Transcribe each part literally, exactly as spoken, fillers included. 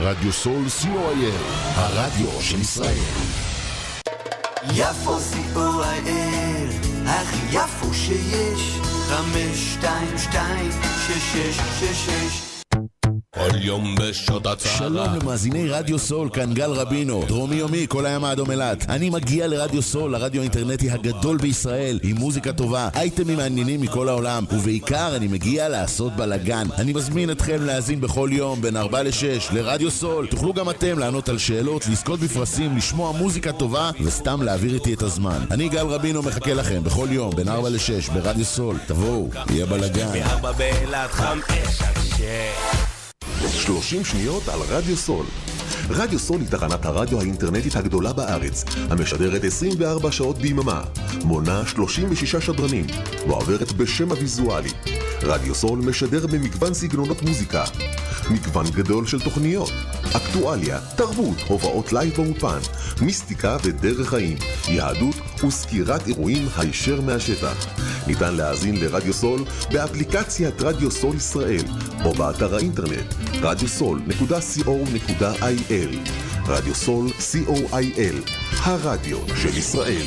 רדיו סול סי או איי אל, הרדיו של ישראל. יפו סי או איי אל, הכי יפו שיש, חמש שתיים שתיים שש שש שש שש. כל יום בשעות הצהרה. שלום למאזיני רדיו סול, כאן גל רבינו, דרומי יומי, כל הים האדום אילת. אני מגיע לרדיו סול, הרדיו האינטרנטי הגדול בישראל, עם מוזיקה טובה, אייטמים מעניינים מכל העולם, ובעיקר אני מגיע לעשות בלגן. אני מזמין אתכם להאזין בכל יום בין ארבע לשש לרדיו סול. תוכלו גם אתם לענות על שאלות, לזכות בפרסים, לשמוע מוזיקה טובה וסתם להעביר איתי את הזמן. אני גל רבינו מחכה לכם בכל יום בין ארבע לשש ברדיו סול. תבואו, יהיה בלגן. שלושים שניות על רדיו סול. רדיו סול היא תחנת הרדיו האינטרנטית הגדולה בארץ, המשדרת עשרים וארבע שעות ביממה, מונה שלושים ושישה שדרנים, ועוברת בשם הוויזואלי. רדיו סול משדר במגוון סגנונות מוזיקה, מגוון גדול של תוכניות, אקטואליה, תרבות, הופעות לייב באופן, מיסטיקה ודרך חיים, יהדות וסקירת אירועים הישר מהשטח. ניתן להאזין לרדיו סול באפליקציית רדיו סול ישראל או באתר האינטרנט רדיו סול נקודה סי או נקודה איי אל. רדיו סול סי או איי אל, הרדיו של ישראל.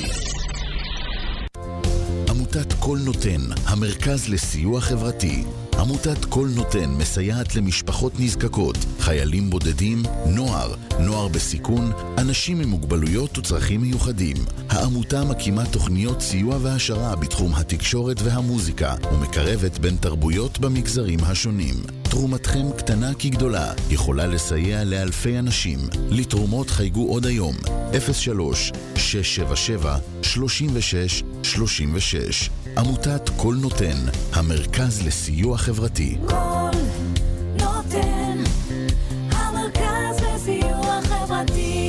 עמותת כל נותן, המרכז לסיוע חברתי. עמותת כל נותן מסייעת למשפחות נזקקות, חיילים בודדים, נוער, נוער בסיכון, אנשים עם מוגבלויות וצרכים מיוחדים. העמותה מקימה תוכניות סיוע והשרה בתחום התקשורת והמוזיקה, ומקרבת בין תרבויות במגזרים השונים. תרומתכם קטנה כגדולה, יכולה לסייע לאלפי אנשים. לתרומות חייגו עוד היום, אפס שלוש שש שבע שבע שלושים ושש שלושים ושש. עמותת כל נותן, המרכז לסיוע חברתי. כל נותן, המרכז לסיוע חברתי.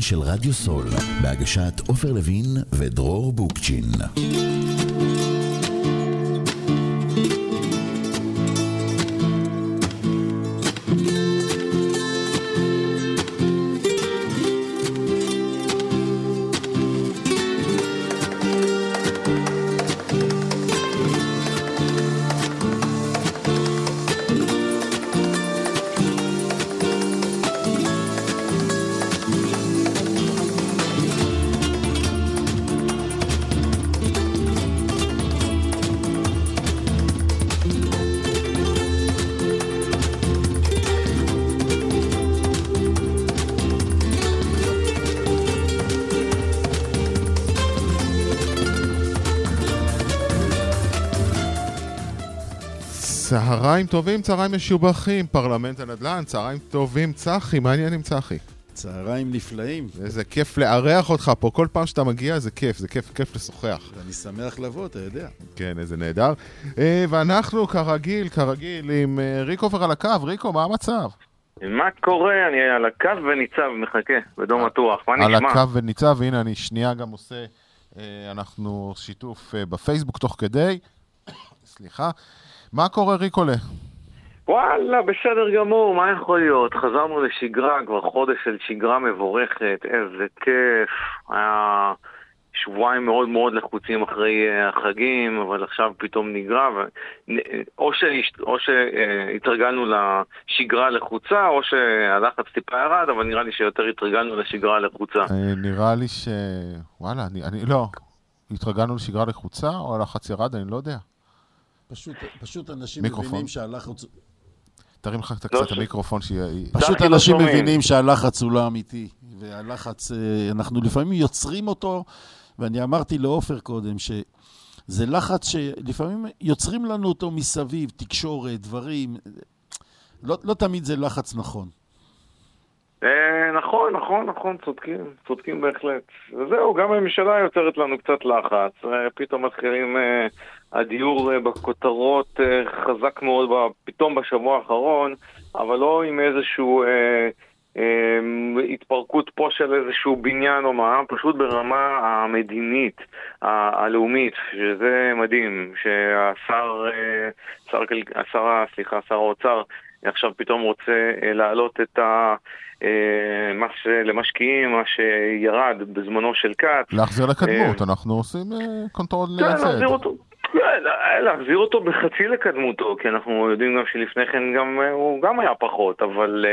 של רדיו סול, בהגשת עופר לוין ודרור בוקצ'ין. צהריים טובים, צהריים משובחים, פרלמנט הנדל"ן, צהריים טובים, צחי, מה העניינים צחי? צהריים נפלאים. איזה כיף לארח אותך פה, כל פעם שאתה מגיע זה כיף, זה כיף, כיף לשוחח. אני שמח לבוא, אתה יודע. כן, איזה נהדר. ואנחנו כרגיל, כרגיל, עם ריקו פר על הקו. ריקו, מה המצב? מה קורה? אני על הקו וניצב, מחכה, בדום מתוח, מה נשמע? על הקו וניצב, והנה אני שנייה גם עושה, אנחנו שיתוף בפייסבוק תוך כדי, סליחה. מה קורה ריקולה? וואלה, בסדר גמור, מה יכול להיות? חזרנו לשגרה, כבר חודש של שגרה מבורכת, איזה כיף. היה שבועיים מאוד מאוד לחוצים אחרי החגים, אבל עכשיו פתאום נגרה, ו... או, ש... או שהתרגלנו לשגרה לחוצה, או שהלחץ טיפה ירד, אבל נראה לי שיותר התרגלנו לשגרה לחוצה. נראה לי ש... וואלה, אני, אני... לא, התרגלנו לשגרה לחוצה, או הלחץ ירד, אני לא יודע. פשוט, פשוט אנשים מיקרופון. מבינים שהלחץ... תרים לך קצת לא ש... המיקרופון שיהיה... פשוט אנשים לא מבינים שהלחץ הוא לא אמיתי, והלחץ, אנחנו לפעמים יוצרים אותו, ואני אמרתי לאופר קודם, שזה לחץ שלפעמים יוצרים לנו אותו מסביב, תקשורת, דברים, לא, לא תמיד זה לחץ נכון. נכון, נכון, נכון, צודקים, צודקים בהחלט. וזהו, גם הממשלה יוצרת לנו קצת לחץ, פתאום מתחילים, הדיור בכותרות חזק מאוד פתאום בשבוע האחרון, אבל לא עם איזשהו התפרקות פה של איזשהו בניין או מה, פשוט ברמה המדינית, הלאומית, שזה מדהים, שהשר, שר, שר, סליחה, שר האוצר, עכשיו פתאום רוצה להעלות את המס למשקיעים, מה שירד בזמנו של קאט. להחזיר לקדמות, אנחנו עושים קונטרול לצד. להחזיר אותו בחצי לקדמותו, כי אנחנו יודעים גם שלפני כן הוא גם היה פחות, אבל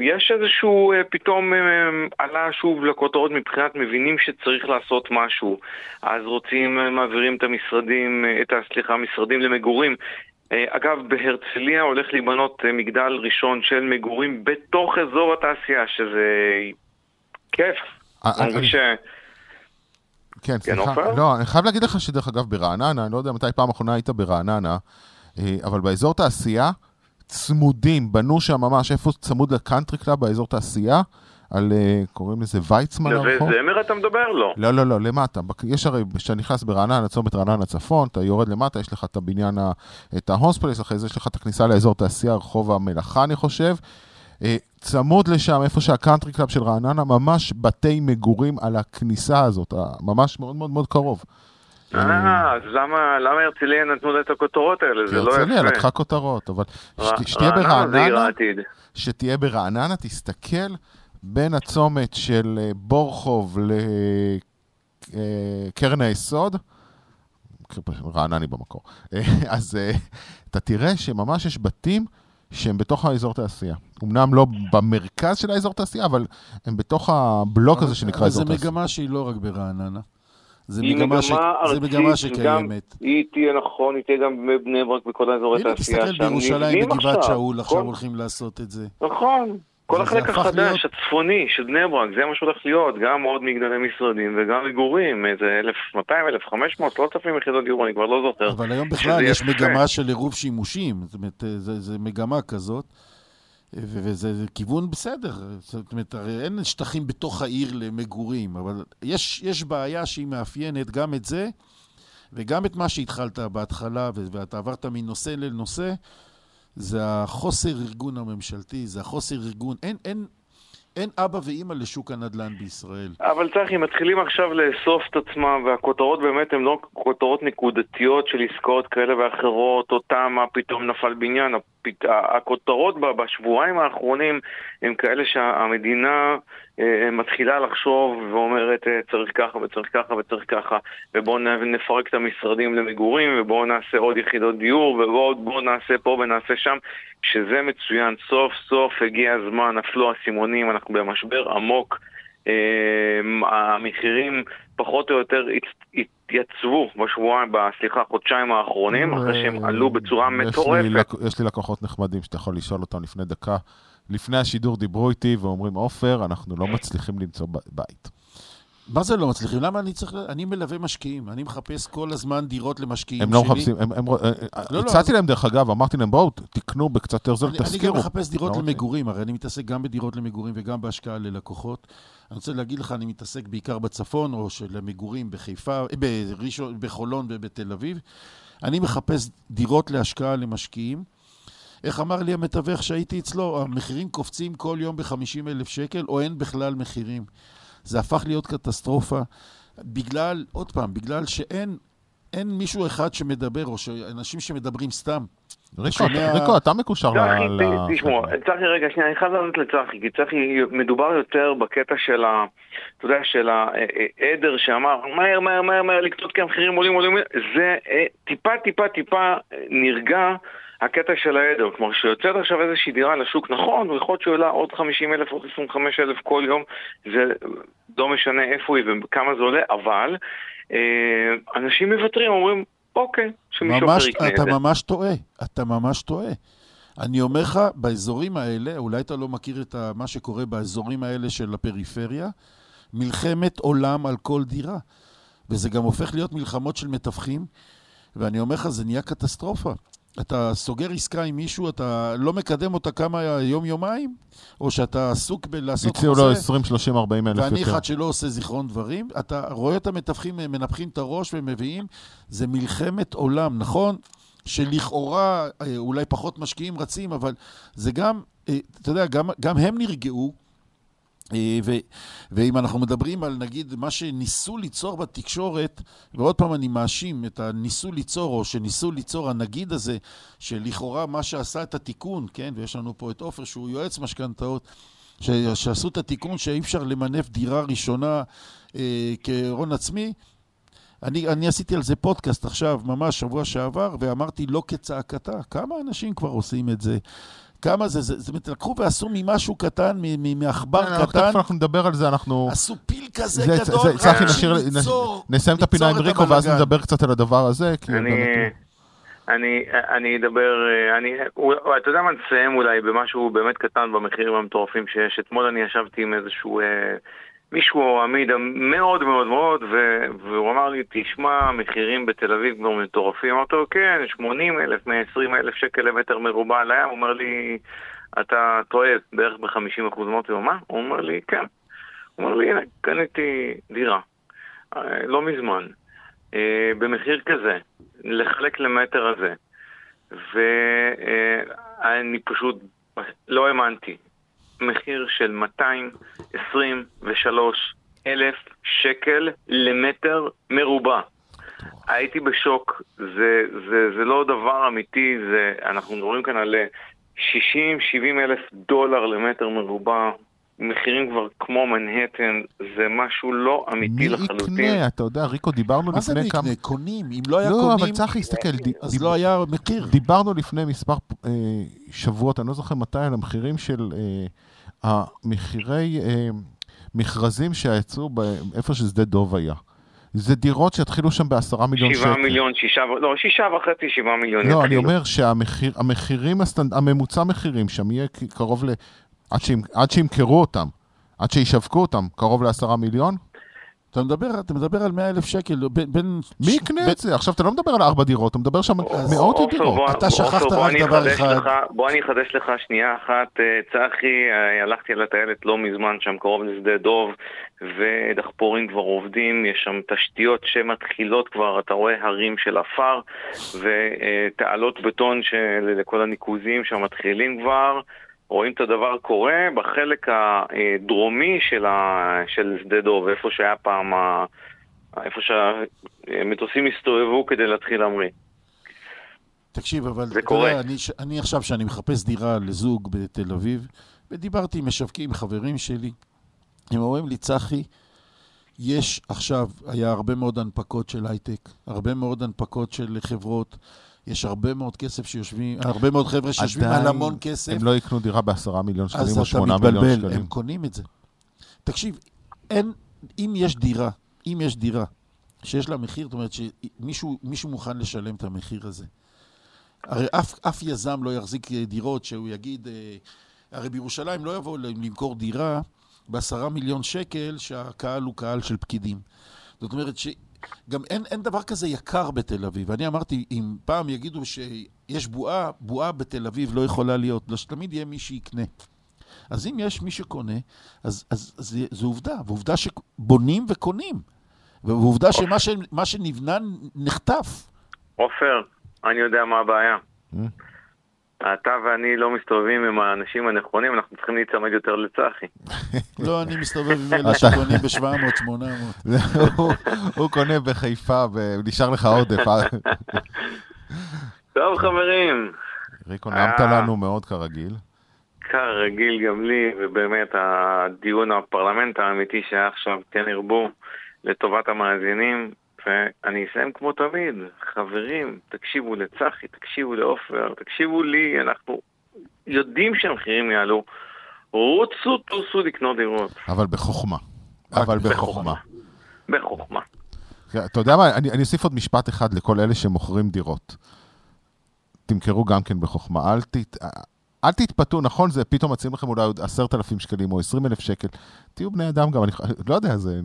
יש איזשהו פתאום עלה שוב לכותרות מבחינת מבינים שצריך לעשות משהו, אז רוצים, מעבירים את המשרדים, את הסליחה, משרדים למגורים. אגב, בהרצליה הולך להיבנות מגדל ראשון של מגורים בתוך אזור התעשייה, שזה כיף. אני... ש... כן, סליחה. לא, אני חייב להגיד לך שדרך אגב ברעננה, אני לא יודע מתי פעם האחרונה היית ברעננה, אבל באזור תעשייה צמודים, בנו שם ממש איפה צמוד לקאנטרי קלאב באזור תעשייה, על, קוראים לזה ויצמן הרחוב? זמר אתה מדבר? לא. לא, לא, לא, למטה. יש הרי, כשאתה נכנס ברעננה, צומת רעננה צפון, אתה יורד למטה, יש לך את הבניין, את ההונספלס, אחרי זה יש לך את הכניסה לאזור תעשייה, רחוב המלאכה, אני חושב. צמוד לשם, איפה שהקאנטרי קלאב של רעננה, ממש בתי מגורים על הכניסה הזאת, ממש מאוד מאוד מאוד קרוב. אה, אז למה הרצליה נתנו את הכותרות האלה? זה לא יפה. הרצליה לקחה כותרות, אבל שתהיה ברעננה, תסתכל בין הצומת של בורחוב לקרן היסוד, רענני במקור, אז אתה תראה שממש יש בתים שהם בתוך האזור תעשייה. אמנם לא במרכז של האזור תעשייה, אבל הם בתוך הבלוק הזה שנקרא אזור תעשייה. זה מגמה שהיא לא רק ברעננה. זה מגמה שקיימת. היא תהיה נכון, היא תהיה גם בני ברק בכל האזורי תעשייה. הנה, תסתכל בירושלים בגבעת שאול, עכשיו הולכים לעשות את זה. נכון. כל החלק החדש, הצפוני, של בני ברק, זה מה שהולך להיות, גם עוד מגדלי משרדים וגם מגורים, איזה אלף מאתיים, אלף וחמש מאות, לא צפים יחידות דיור, אני כבר לא זוכר. אבל היום בכלל יש מגמה של עירוב שימושים, זאת אומרת, זה מגמה כזאת, וזה כיוון בסדר, זאת אומרת, אין שטחים בתוך העיר למגורים, אבל יש בעיה שהיא מאפיינת גם את זה, וגם את מה שהתחלת בהתחלה, ואתה עברת מנושא לנושא, זה החוסר ארגון הממשלתי, זה החוסר ארגון, אין, אין, אין אבא ואמא לשוק הנדל"ן בישראל. אבל צריך, אם מתחילים עכשיו לאסוף את עצמם, והכותרות באמת הן לא כותרות נקודתיות של עסקאות כאלה ואחרות, או תמה, פתאום נפל בניין, הכותרות בשבועיים האחרונים הן כאלה שהמדינה מתחילה לחשוב ואומרת צריך ככה וצריך ככה וצריך ככה, ובואו נפרק את המשרדים למגורים, ובואו נעשה עוד יחידות דיור, ובואו נעשה פה ונעשה שם, שזה מצוין. סוף סוף הגיע הזמן, נפלו הסימונים, אנחנו במשבר עמוק, המחירים פחות או יותר התייצבו בשבועיים, בסליחה, חודשיים האחרונים, אחרי שהם עלו בצורה מטורפת. יש לי לקוחות נחמדים שאתה יכול לשאול אותם לפני דקה, לפני השידור דיברו איתי ואומרים, עופר, אנחנו לא מצליחים למצוא בית. מה זה לא מצליחים? למה אני צריך... אני מלווה משקיעים, אני מחפש כל הזמן דירות למשקיעים שלי. הם לא מחפשים, הם... הצעתי להם דרך אגב, אמרתי להם, בואו, תקנו בקצת עזר, תזכרו. אני גם מחפש דירות למגורים, הרי אני מתעסק גם בדירות למגורים וגם בהשקעה ללקוחות. אני רוצה להגיד לך, אני מתעסק בעיקר בצפון, או של מגורים בחיפה, בראשון, בחולון ובתל אביב. אני מחפש דירות להשקעה למשקיעים. איך אמר לי המתווך שהייתי אצלו, המחירים קופצים כל יום ב-חמישים אלף שקל, או אין בכלל מחירים. זה הפך להיות קטסטרופה, בגלל, עוד פעם, בגלל שאין אין מישהו אחד שמדבר, או שאנשים שמדברים סתם. ריקו, ריקו, אתה מקושר ל... תשמעו, צחי, רגע, שנייה, אני חייב לדעת לצחי, כי צחי מדובר יותר בקטע של ה... אתה יודע, של העדר שאמר, מהר, מהר, מהר, מהר, לקטות כי המחירים עולים, עולים, זה טיפה, טיפה, טיפה נרגע, הקטע של העדר, כלומר שיוצאת עכשיו איזושהי דירה לשוק, נכון, ריחות שעולה עוד חמישים אלף או עשרים וחמש אלף כל יום, זה לא משנה איפה היא וכמה זה עולה, אבל אה, אנשים מבטרים, אומרים, אוקיי, שמישהו פריק נעדר. אתה ממש טועה, אתה ממש טועה. אני אומר לך, באזורים האלה, אולי אתה לא מכיר את מה שקורה באזורים האלה של הפריפריה, מלחמת עולם על כל דירה, וזה גם הופך להיות מלחמות של מתווכים, ואני אומר לך, זה נהיה קטסטרופה. אתה סוגר עסקה עם מישהו, אתה לא מקדם אותה כמה יום-יומיים, או שאתה עסוק בלעשות חוזה. הציעו לו עשרים, שלושים, ארבעים אלף יותר. ואני אחד שלא עושה זיכרון דברים, אתה רואה את המתווכים, מנפחים את הראש ומביאים, זה מלחמת עולם, נכון? שלכאורה אולי פחות משקיעים רצים, אבל זה גם, אתה יודע, גם, גם הם נרגעו, ו- ואם אנחנו מדברים על נגיד מה שניסו ליצור בתקשורת, ועוד פעם אני מאשים את הניסו ליצור או שניסו ליצור הנגיד הזה, שלכאורה מה שעשה את התיקון, כן? ויש לנו פה את אופר שהוא יועץ משכנתאות, ש- שעשו את התיקון שאי אפשר למנף דירה ראשונה אה, כהון עצמי. אני, אני עשיתי על זה פודקאסט עכשיו, ממש שבוע שעבר, ואמרתי לא כצעקתה, כמה אנשים כבר עושים את זה? כמה זה, זה, זאת לקחו ועשו ממשהו קטן, מאחבר קטן. אנחנו נדבר על זה, אנחנו... עשו פיל כזה גדול, רק שניצור... נסיים את הפינה עם ריקו, ואז נדבר קצת על הדבר הזה. אני אדבר... אתה יודע מה, נסיים אולי במשהו באמת קטן במחירים המטורפים שיש. אתמול אני ישבתי עם איזשהו... מישהו עמיד מאוד מאוד מאוד, והוא אמר לי, תשמע, מחירים בתל אביב כבר מטורפים. אמרתי לו, כן, שמונים אלף, מאה ועשרים אלף שקל למטר מרובע על הים. הוא אומר לי, אתה טועה בערך ב-חמישים אחוז. אמרתי לו, מה? הוא אומר לי, כן. הוא אומר לי, הנה, קניתי דירה, לא מזמן, במחיר כזה, לחלק למטר הזה. ואני פשוט לא האמנתי. מחיר של מאתיים עשרים ושלושה אלף שקל למטר מרובע. הייתי בשוק, זה, זה, זה לא דבר אמיתי, זה, אנחנו מדברים כאן על שישים שבעים אלף דולר למטר מרובע, מחירים כבר כמו מנהטן, זה משהו לא אמיתי לחלוטין. מי יקנה, אתה יודע, ריקו, דיברנו לפני כמה... מה זה מי יקנה? קונים, אם לא היה קונים... לא, אבל צריך להסתכל, אז לא היה מכיר. דיברנו לפני מספר שבועות, אני לא זוכר מתי, על המחירים של המחירי מכרזים שיצאו איפה ששדה דוב היה. זה דירות שהתחילו שם בעשרה מיליון שקל. שבעה מיליון, שישה, לא, שישה וחצי, שבעה מיליון. לא, אני אומר שהמחירים, הממוצע מחירים שם יהיה קרוב ל... עד שימכרו אותם, עד שישווקו אותם, קרוב לעשרה מיליון? אתה מדבר, אתה מדבר על מאה אלף שקל, בין... מי יקנה את זה? עכשיו אתה לא מדבר על ארבע דירות, אתה מדבר שם מאות דירות. אתה שכחת רק דבר אחד. בוא אני אחדש לך שנייה אחת, צחי, הלכתי על הטיילת לא מזמן, שם קרוב לשדה דוב, ודחפורים כבר עובדים, יש שם תשתיות שמתחילות כבר, אתה רואה הרים של אפר, ותעלות בטון לכל הניקוזים שמתחילים כבר, רואים את הדבר קורה בחלק הדרומי של, ה... של שדה דוב, איפה שהיה פעם, ה... איפה שהמטוסים הסתובבו כדי להתחיל להמריא. תקשיב, אבל זה קורה. יודע, אני, אני עכשיו שאני מחפש דירה לזוג בתל אביב, ודיברתי עם משווקים, חברים שלי, הם אומרים לי, צחי, יש עכשיו, היה הרבה מאוד הנפקות של הייטק, הרבה מאוד הנפקות של חברות, יש הרבה מאוד כסף שיושבים, הרבה מאוד חבר'ה שיושבים על המון כסף. הם לא יקנו דירה בעשרה מיליון שקלים או שמונה מיליון שקלים. אז אתה מתבלבל, הם קונים את זה. תקשיב, אין, אם יש דירה, אם יש דירה שיש לה מחיר, זאת אומרת שמישהו מישהו מוכן לשלם את המחיר הזה. הרי אף, אף יזם לא יחזיק דירות שהוא יגיד, הרי בירושלים לא יבוא למכור דירה בעשרה מיליון שקל שהקהל הוא קהל של פקידים. זאת אומרת ש... גם אין, אין דבר כזה יקר בתל אביב. אני אמרתי, אם פעם יגידו שיש בועה, בועה בתל אביב לא יכולה להיות, לא שתמיד יהיה מי שיקנה. אז אם יש מי שקונה, אז, אז, אז זה, זה עובדה, ועובדה שבונים וקונים, ועובדה שמה ש, מה שנבנה נחטף. עופר, אני יודע מה הבעיה. אתה ואני לא מסתובבים עם האנשים הנכונים, אנחנו צריכים להצמד יותר לצחי. לא, אני מסתובב עם אלה שקונים ב-שבע מאות שמונה מאות. הוא קונה בחיפה, ונשאר לך עודף. טוב, חברים. ריקו, נעמת לנו מאוד כרגיל. כרגיל גם לי, ובאמת הדיון הפרלמנט האמיתי שהיה עכשיו, כן ירבו לטובת המאזינים. ואני אסיים כמו תמיד, חברים, תקשיבו לצחי, תקשיבו לאופר, תקשיבו לי, אנחנו יודעים שהמחירים יעלו, רוצו, תוסו לקנות דירות. אבל בחוכמה, אבל בחוכמה. בחוכמה. אתה יודע מה, אני אוסיף עוד משפט אחד לכל אלה שמוכרים דירות. תמכרו גם כן בחוכמה, אל תת... אל תתפתו, נכון, זה פתאום מציעים לכם אולי עוד עשרת אלפים שקלים או עשרים אלף שקל, תהיו בני אדם גם, אני לא יודע, זה...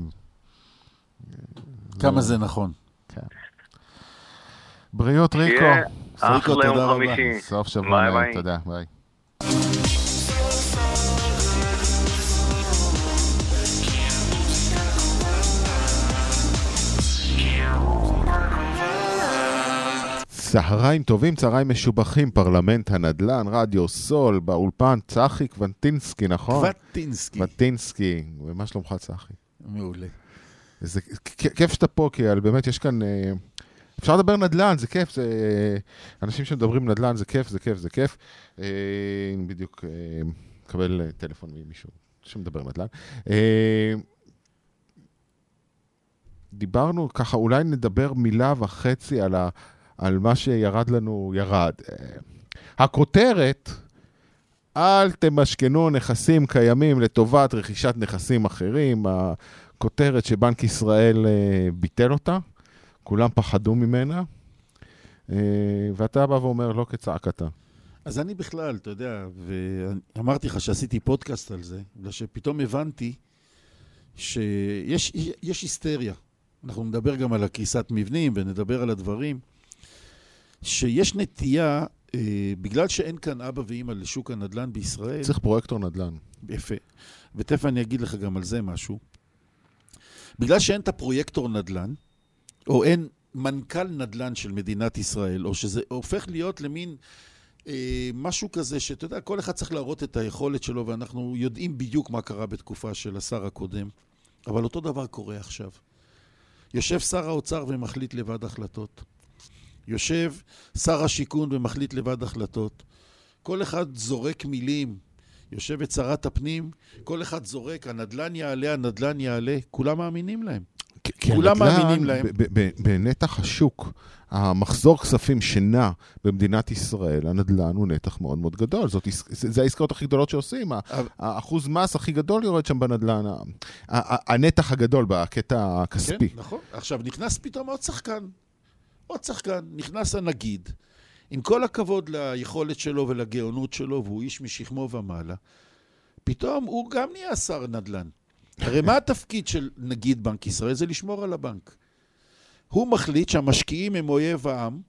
כמה זה נכון. בריאות ריקו. אחלה יום חמישי. סוף שבוע נעים, תודה, ביי. צהריים טובים, צהריים משובחים, פרלמנט הנדל"ן, רדיו סול, באולפן, צחי קוונטינסקי, נכון? קוונטינסקי. קוונטינסקי, ומה שלומך צחי? מעולה. זה כיף שאתה פה, כי באמת יש כאן, אפשר לדבר נדל"ן, זה כיף, זה, אנשים שמדברים נדל"ן, זה כיף, זה כיף, זה כיף. בדיוק מקבל טלפון ממישהו שמדבר נדל"ן. דיברנו ככה, אולי נדבר מילה וחצי על ה... על מה שירד לנו ירד. הכותרת, אל תמשכנו נכסים קיימים לטובת רכישת נכסים אחרים, הכותרת שבנק ישראל ביטל אותה, כולם פחדו ממנה, ואתה בא ואומר, לא כצעקתה. אז אני בכלל, אתה יודע, ואמרתי לך שעשיתי פודקאסט על זה, בגלל שפתאום הבנתי שיש יש היסטריה. אנחנו נדבר גם על הקריסת מבנים ונדבר על הדברים, שיש נטייה, אה, בגלל שאין כאן אבא ואמא לשוק הנדל"ן בישראל... צריך פרויקטור נדל"ן. יפה. ותכף אני אגיד לך גם על זה משהו. בגלל שאין את הפרויקטור נדל"ן, או אין מנכ"ל נדל"ן של מדינת ישראל, או שזה הופך להיות למין אה, משהו כזה, שאתה יודע, כל אחד צריך להראות את היכולת שלו, ואנחנו יודעים בדיוק מה קרה בתקופה של השר הקודם, אבל אותו דבר קורה עכשיו. יושב שר האוצר ומחליט לבד החלטות. יושב שר השיכון ומחליט לבד החלטות. כל אחד זורק מילים. יושבת שרת הפנים, כל אחד זורק, הנדל"ן יעלה, הנדל"ן יעלה. כולם מאמינים להם. כולם מאמינים להם. בנתח השוק, המחזור כספים שנע במדינת ישראל, הנדל"ן הוא נתח מאוד מאוד גדול. זה העסקאות הכי גדולות שעושים. האחוז מס הכי גדול יורד שם בנדל"ן. הנתח הגדול בקטע הכספי. כן, נכון. עכשיו נכנס פתאום עוד שחקן. עוד שחקן, נכנס הנגיד, עם כל הכבוד ליכולת שלו ולגאונות שלו, והוא איש משכמו ומעלה, פתאום הוא גם נהיה שר נדל"ן. הרי מה התפקיד של נגיד בנק ישראל? זה לשמור על הבנק. הוא מחליט שהמשקיעים הם אויב העם.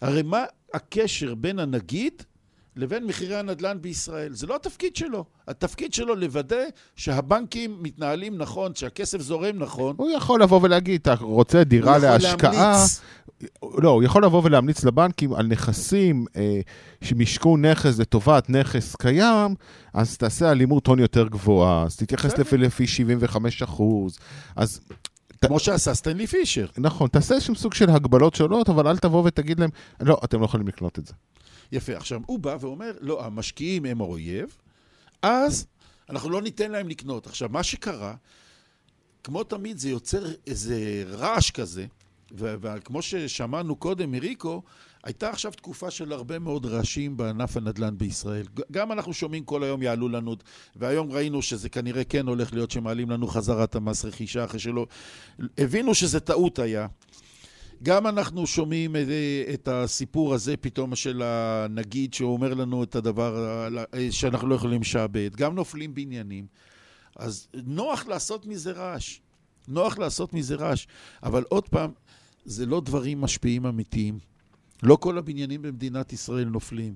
הרי מה הקשר בין הנגיד לבין מחירי הנדל"ן בישראל? זה לא התפקיד שלו. התפקיד שלו לוודא שהבנקים מתנהלים נכון, שהכסף זורם נכון. הוא יכול לבוא ולהגיד, אתה רוצה דירה להשקעה? לא, הוא יכול לבוא ולהמליץ לבנקים על נכסים, אה, שמשקו נכס לטובת נכס קיים, אז תעשה אלימות הון יותר גבוהה, אז תתייחס לפי שבעים וחמישה אחוז, אז... כמו שעשה סטנלי פישר. נכון, תעשה איזשהו סוג של הגבלות שונות, אבל אל תבוא ותגיד להם, לא, אתם לא יכולים לקנות את זה. יפה, עכשיו הוא בא ואומר, לא, המשקיעים הם האויב, אז אנחנו לא ניתן להם לקנות. עכשיו, מה שקרה, כמו תמיד זה יוצר איזה רעש כזה, וכמו ששמענו קודם מריקו, הייתה עכשיו תקופה של הרבה מאוד רעשים בענף הנדל"ן בישראל. גם אנחנו שומעים כל היום יעלו לנו, והיום ראינו שזה כנראה כן הולך להיות שמעלים לנו חזרת המס רכישה אחרי שלא, הבינו שזה טעות היה. גם אנחנו שומעים את הסיפור הזה פתאום של הנגיד שאומר לנו את הדבר שאנחנו לא יכולים לשעבד, גם נופלים בניינים, אז נוח לעשות מזה רעש, נוח לעשות מזה רעש, אבל עוד פעם, זה לא דברים משפיעים אמיתיים, לא כל הבניינים במדינת ישראל נופלים.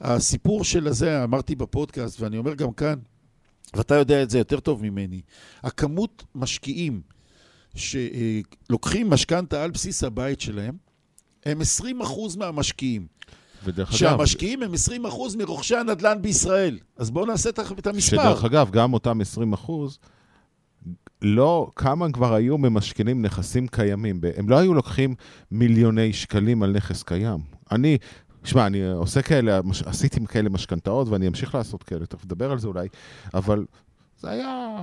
הסיפור של הזה, אמרתי בפודקאסט ואני אומר גם כאן, ואתה יודע את זה יותר טוב ממני, הכמות משקיעים, שלוקחים משכנתה על בסיס הבית שלהם, הם עשרים אחוז מהמשקיעים. שהמשקיעים הם עשרים אחוז מרוכשי הנדל"ן בישראל. אז בואו נעשה את המספר. שדרך אגב, גם אותם עשרים אחוז, לא, כמה כבר היו ממשכנים נכסים קיימים. הם לא היו לוקחים מיליוני שקלים על נכס קיים. אני... שמע, אני עושה כאלה, עשיתי כאלה משכנתאות, ואני אמשיך לעשות כאלה, תכף נדבר על זה אולי, אבל זה היה...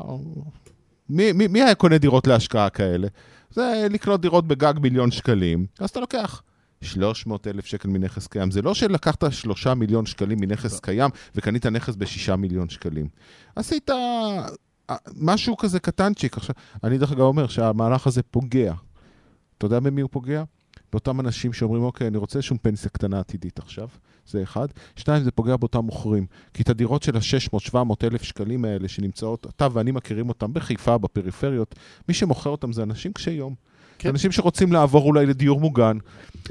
מי, מי, מי היה קונה דירות להשקעה כאלה? זה לקנות דירות בגג מיליון שקלים. אז אתה לוקח שלוש מאות אלף שקל מנכס קיים. זה לא שלקחת שלושה מיליון שקלים מנכס קיים וקנית נכס בשישה מיליון שקלים. עשית משהו כזה קטנצ'יק. עכשיו, אני דרך אגב אומר שהמהלך הזה פוגע. אתה יודע במי הוא פוגע? באותם אנשים שאומרים, אוקיי, אני רוצה שום פנסיה קטנה עתידית עכשיו. זה אחד. שתיים, זה פוגע באותם מוכרים. כי את הדירות של ה-שש מאות שבע מאות אלף שקלים האלה שנמצאות, אתה ואני מכירים אותם בחיפה, בפריפריות, מי שמוכר אותם זה אנשים קשי יום. כן. אנשים שרוצים לעבור אולי לדיור מוגן,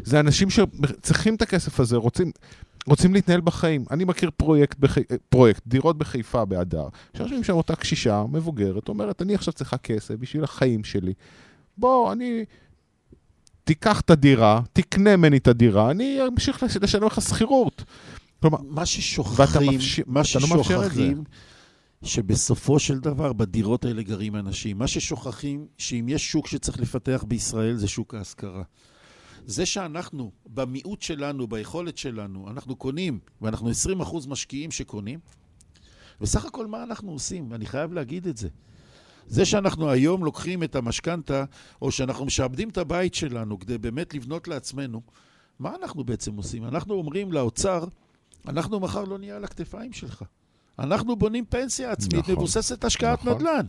זה אנשים שצריכים את הכסף הזה, רוצים, רוצים להתנהל בחיים. אני מכיר פרויקט, בחי... פרויקט דירות בחיפה באדר, שאנשים שם אותה קשישה מבוגרת, אומרת, אני עכשיו צריכה כסף בשביל החיים שלי. בוא, אני... תיקח את הדירה, תקנה מני את הדירה, אני אמשיך לשלם לך סחירות. כלומר, מה ששוכחים, מפש... מה ששוכחים, שבסופו של דבר בדירות האלה גרים אנשים. מה ששוכחים, שאם יש שוק שצריך לפתח בישראל, זה שוק ההשכרה. זה שאנחנו, במיעוט שלנו, ביכולת שלנו, אנחנו קונים, ואנחנו עשרים אחוז משקיעים שקונים, וסך הכל מה אנחנו עושים? אני חייב להגיד את זה. זה שאנחנו היום לוקחים את המשכנתה, או שאנחנו משעבדים את הבית שלנו כדי באמת לבנות לעצמנו, מה אנחנו בעצם עושים? אנחנו אומרים לאוצר, אנחנו מחר לא נהיה על הכתפיים שלך. אנחנו בונים פנסיה עצמית, נכון, מבוססת השקעת נכון. נדל"ן.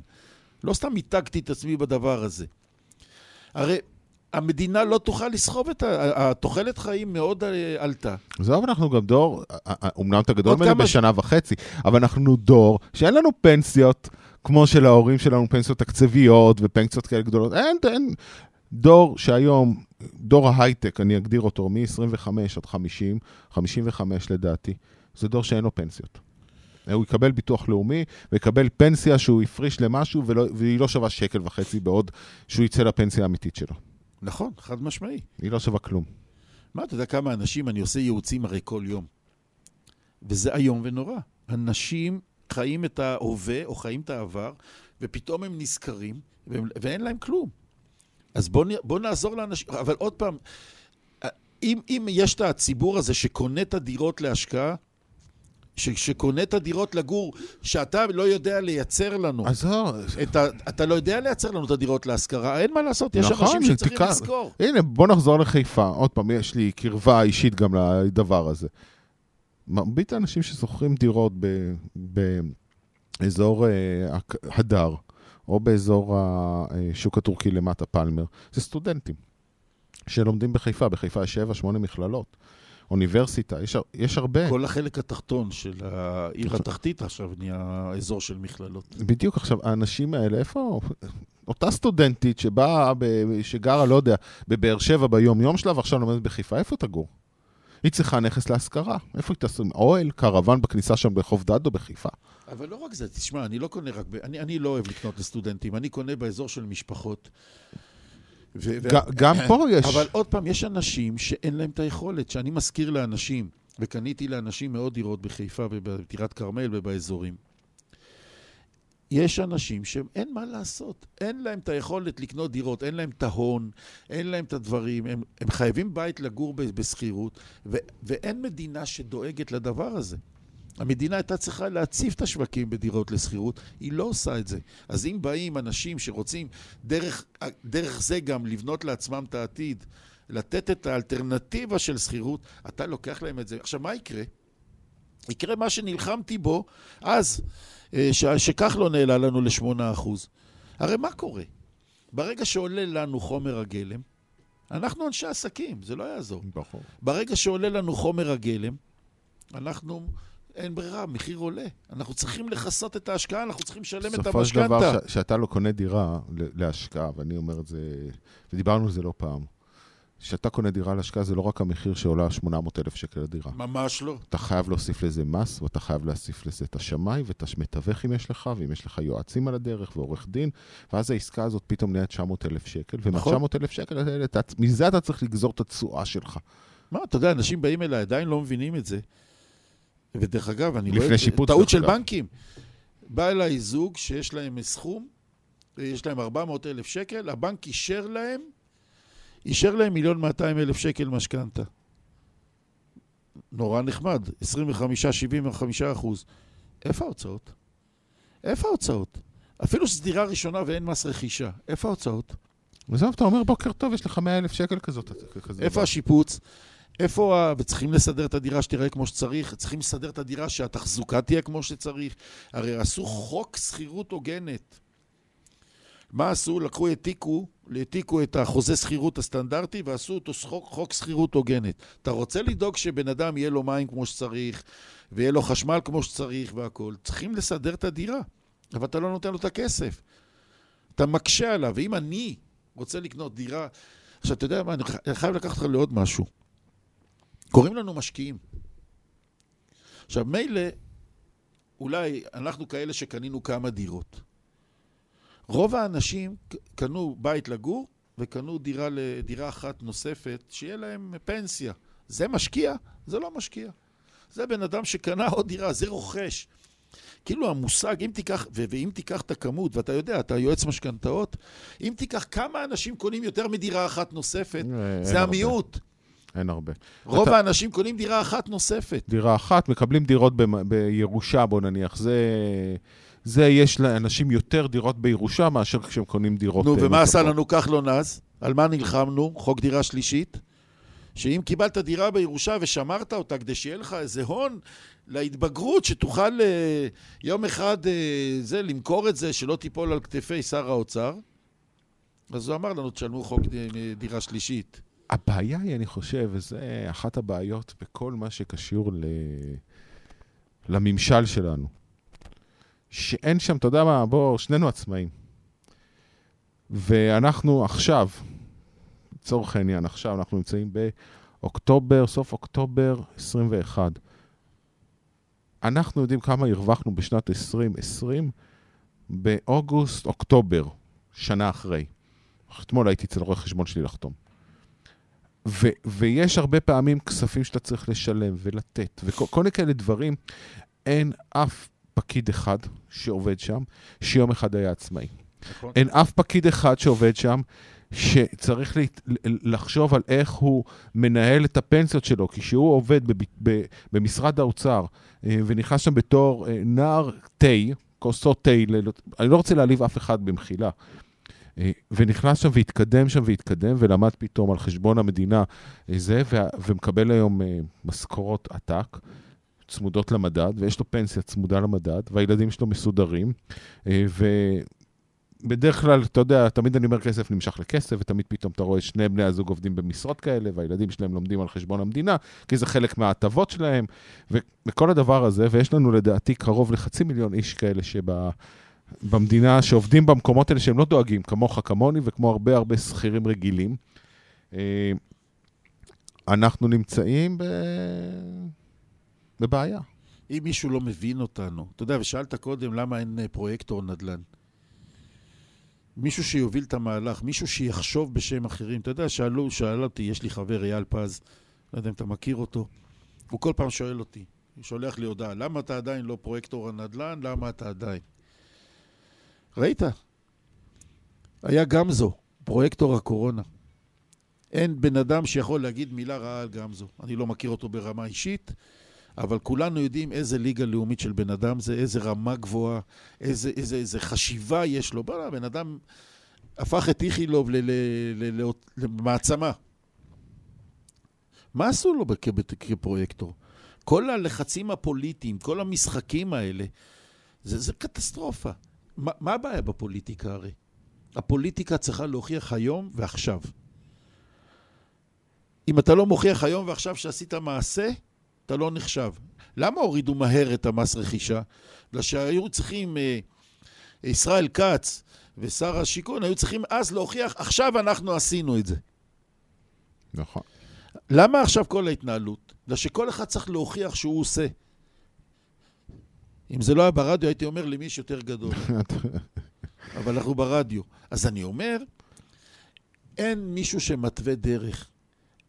לא סתם מיתגתי את עצמי בדבר הזה. הרי המדינה לא תוכל לסחוב את התוחלת חיים מאוד עלתה. זהו, אנחנו גם דור, אומנם אתה גדול ממני בשנה וחצי, אבל אנחנו דור שאין לנו פנסיות, כמו של ההורים שלנו, פנסיות תקציביות ופנסיות כאלה גדולות. אין, אין. דור שהיום, דור ההייטק, אני אגדיר אותו, מ-עשרים וחמש עד חמישים, חמישים וחמש לדעתי, זה דור שאין לו פנסיות. הוא יקבל ביטוח לאומי, ויקבל פנסיה שהוא יפריש למשהו, ולא, והיא לא שווה שקל וחצי בעוד שהוא יצא לפנסיה האמיתית שלו. נכון, חד משמעי. היא לא שווה כלום. מה, אתה יודע כמה אנשים, אני עושה ייעוצים הרי כל יום. וזה היום ונורא. אנשים... חיים את ההווה או חיים את העבר, ופתאום הם נזכרים, והם, ואין להם כלום. אז בוא, בוא נעזור לאנשים, אבל עוד פעם, אם, אם יש את הציבור הזה שקונה את הדירות להשקעה, ש, שקונה את הדירות לגור, שאתה לא יודע לייצר לנו, אז... את ה, אתה לא יודע לייצר לנו את הדירות להשכרה, אין מה לעשות, יש נכון, אנשים שצריכים תיקר... לזכור. הנה, בוא נחזור לחיפה, עוד פעם, יש לי קרבה אישית גם לדבר הזה. מרבית האנשים ששוכרים דירות באזור הדר, או באזור השוק הטורקי למטה פלמר, זה סטודנטים שלומדים בחיפה. בחיפה יש שבע, שמונה מכללות, אוניברסיטה, יש, יש הרבה. כל החלק התחתון של העיר התחתית עכשיו נהיה אזור של מכללות. בדיוק עכשיו, האנשים האלה, איפה... אותה סטודנטית שבאה, שגרה, לא יודע, בבאר שבע ביום יום שלה, ועכשיו לומדת בחיפה, איפה תגור? היא צריכה נכס להשכרה. איפה היא תעשו? אוהל, קרוון בכניסה שם בחוף דדו בחיפה. אבל לא רק זה, תשמע, אני לא קונה רק... ב... אני, אני לא אוהב לקנות לסטודנטים, אני קונה באזור של משפחות. ו... ג- ו... גם פה יש... אבל עוד פעם, יש אנשים שאין להם את היכולת, שאני מזכיר לאנשים, וקניתי לאנשים מאוד דירות בחיפה, ובטירת קרמל ובאזורים. יש אנשים שאין מה לעשות, אין להם את היכולת לקנות דירות, אין להם את ההון, אין להם את הדברים, הם, הם חייבים בית לגור בסחירות, ו, ואין מדינה שדואגת לדבר הזה. המדינה הייתה צריכה להציף את השווקים בדירות לסחירות, היא לא עושה את זה. אז אם באים אנשים שרוצים דרך, דרך זה גם לבנות לעצמם את העתיד, לתת את האלטרנטיבה של סחירות, אתה לוקח להם את זה. עכשיו, מה יקרה? יקרה מה שנלחמתי בו, אז... ש... שכך לא נעלה לנו לשמונה אחוז. הרי מה קורה? ברגע שעולה לנו חומר הגלם, אנחנו אנשי עסקים, זה לא יעזור. בחור. ברגע שעולה לנו חומר הגלם, אנחנו, אין ברירה, מחיר עולה. אנחנו צריכים לחסות את ההשקעה, אנחנו צריכים לשלם את המשכנתה. סופו של דבר, ש... שאתה לא קונה דירה להשקעה, ואני אומר את זה, ודיברנו על זה לא פעם, שאתה קונה דירה להשקעה, זה לא רק המחיר שעולה שמונה מאות אלף שקל לדירה. ממש לא. אתה חייב להוסיף לזה מס, ואתה חייב להוסיף לזה את השמאי, ואת המתווך אם יש לך, ואם יש לך יועצים על הדרך, ועורך דין, ואז העסקה הזאת פתאום נהיה תשע מאות אלף שקל, ומה תשע מאות אלף שקל האלה, מזה אתה צריך לגזור את התשואה שלך. מה, אתה יודע, אנשים באים אליי, עדיין לא מבינים את זה. ודרך אגב, אני רואה טעות של בנקים. בא אליי זוג שיש להם סכום, יש להם ארבע מאות אלף שקל, הבנק אישר להם אישר להם מיליון מאתיים אלף שקל משכנתה. נורא נחמד, עשרים וחמש, שבעים וחמישה אחוז. איפה ההוצאות? איפה ההוצאות? אפילו שדירה ראשונה ואין מס רכישה. איפה ההוצאות? וזהו, אתה אומר בוקר טוב, יש לך מאה אלף שקל כזאת. איפה השיפוץ? איפה, וצריכים לסדר את הדירה שתראה כמו שצריך, צריכים לסדר את הדירה שהתחזוקה תהיה כמו שצריך. הרי עשו חוק שכירות הוגנת. מה עשו? לקחו, העתיקו, העתיקו את החוזה שכירות הסטנדרטי ועשו אותו חוק שכירות הוגנת. אתה רוצה לדאוג שבן אדם יהיה לו מים כמו שצריך, ויהיה לו חשמל כמו שצריך והכל. צריכים לסדר את הדירה, אבל אתה לא נותן לו את הכסף. אתה מקשה עליו, ואם אני רוצה לקנות דירה. עכשיו, אתה יודע מה, אני חייב לקחת לך לעוד משהו. קוראים לנו משקיעים. עכשיו, מילא, אולי אנחנו כאלה שקנינו כמה דירות. רוב האנשים קנו בית לגור, וקנו דירה לדירה אחת נוספת, שיהיה להם פנסיה. זה משקיע? זה לא משקיע. זה בן אדם שקנה עוד דירה, זה רוכש. כאילו המושג, אם תיקח, ואם תיקח את הכמות, ואתה יודע, אתה יועץ משכנתאות, אם תיקח כמה אנשים קונים יותר מדירה אחת נוספת, זה המיעוט. אין הרבה. רוב האנשים קונים דירה אחת נוספת. דירה אחת, מקבלים דירות בירושה, בוא נניח, זה... זה יש לאנשים יותר דירות בירושה מאשר כשהם קונים דירות. נו, ומה עשה לנו כך לא נז? על מה נלחמנו? חוק דירה שלישית? שאם קיבלת דירה בירושה ושמרת אותה כדי שיהיה לך איזה הון להתבגרות שתוכל יום אחד זה, למכור את זה, שלא תיפול על כתפי שר האוצר, אז הוא אמר לנו, תשלמו חוק דירה שלישית. הבעיה היא, אני חושב, וזה אחת הבעיות בכל מה שקשור לממשל שלנו. שאין שם, אתה יודע מה, בוא, שנינו עצמאים. ואנחנו עכשיו, לצורך העניין, עכשיו אנחנו נמצאים באוקטובר, סוף אוקטובר עשרים ואחת. אנחנו יודעים כמה הרווחנו בשנת עשרים עשרים, באוגוסט, אוקטובר, שנה אחרי. אתמול הייתי אצל רואה חשבון שלי לחתום. ו- ויש הרבה פעמים כספים שאתה צריך לשלם ולתת, וכל כאלה דברים, אין אף פקיד אחד שעובד שם, שיום אחד היה עצמאי. נכון. אין אף פקיד אחד שעובד שם, שצריך להת... לחשוב על איך הוא מנהל את הפנסיות שלו, כי שהוא עובד בב... ב... במשרד האוצר, ונכנס שם בתור נער תאי, כוסות תאי, ל... אני לא רוצה להעליב אף אחד במחילה, ונכנס שם והתקדם שם והתקדם, ולמד פתאום על חשבון המדינה זה, וה... ומקבל היום משכורות עתק, צמודות למדד, ויש לו פנסיה צמודה למדד, והילדים שלו מסודרים, ובדרך כלל, אתה יודע, תמיד אני אומר כסף נמשך לכסף, ותמיד פתאום אתה רואה שני בני הזוג עובדים במשרות כאלה, והילדים שלהם לומדים על חשבון המדינה, כי זה חלק מהעטבות שלהם, וכל הדבר הזה, ויש לנו לדעתי קרוב לחצי מיליון איש כאלה שבמדינה, שעובדים במקומות האלה שהם לא דואגים, כמוך, כמוני, וכמו הרבה הרבה שכירים רגילים. אנחנו נמצאים ב... בבעיה. אם מישהו לא מבין אותנו, אתה יודע, ושאלת קודם למה אין פרויקטור נדל"ן. מישהו שיוביל את המהלך, מישהו שיחשוב בשם אחרים. אתה יודע, שאלו, שאל אותי, יש לי חבר, אייל פז, לא יודע אם אתה מכיר אותו, הוא כל פעם שואל אותי, הוא שולח לי הודעה, למה אתה עדיין לא פרויקטור הנדל"ן, למה אתה עדיין? ראית? היה גם זו, פרויקטור הקורונה. אין בן אדם שיכול להגיד מילה רעה על גם זו. אני לא מכיר אותו ברמה אישית, אבל כולנו יודעים איזה ליגה לאומית של בן אדם זה, איזה רמה גבוהה, איזה, איזה, איזה חשיבה יש לו. בן אדם הפך את איכילוב ל- ל- ל- למעצמה. מה עשו לו כפרויקטור? כל הלחצים הפוליטיים, כל המשחקים האלה, זה, זה קטסטרופה. מה, מה הבעיה בפוליטיקה הרי? הפוליטיקה צריכה להוכיח היום ועכשיו. אם אתה לא מוכיח היום ועכשיו שעשית מעשה, אתה לא נחשב. למה הורידו מהר את המס רכישה? בגלל שהיו צריכים, אה, ישראל כץ ושר השיקון, היו צריכים אז להוכיח, עכשיו אנחנו עשינו את זה. נכון. למה עכשיו כל ההתנהלות? בגלל שכל אחד צריך להוכיח שהוא עושה. אם זה לא היה ברדיו, הייתי אומר למי יש יותר גדול. אבל אנחנו ברדיו. אז אני אומר, אין מישהו שמתווה דרך.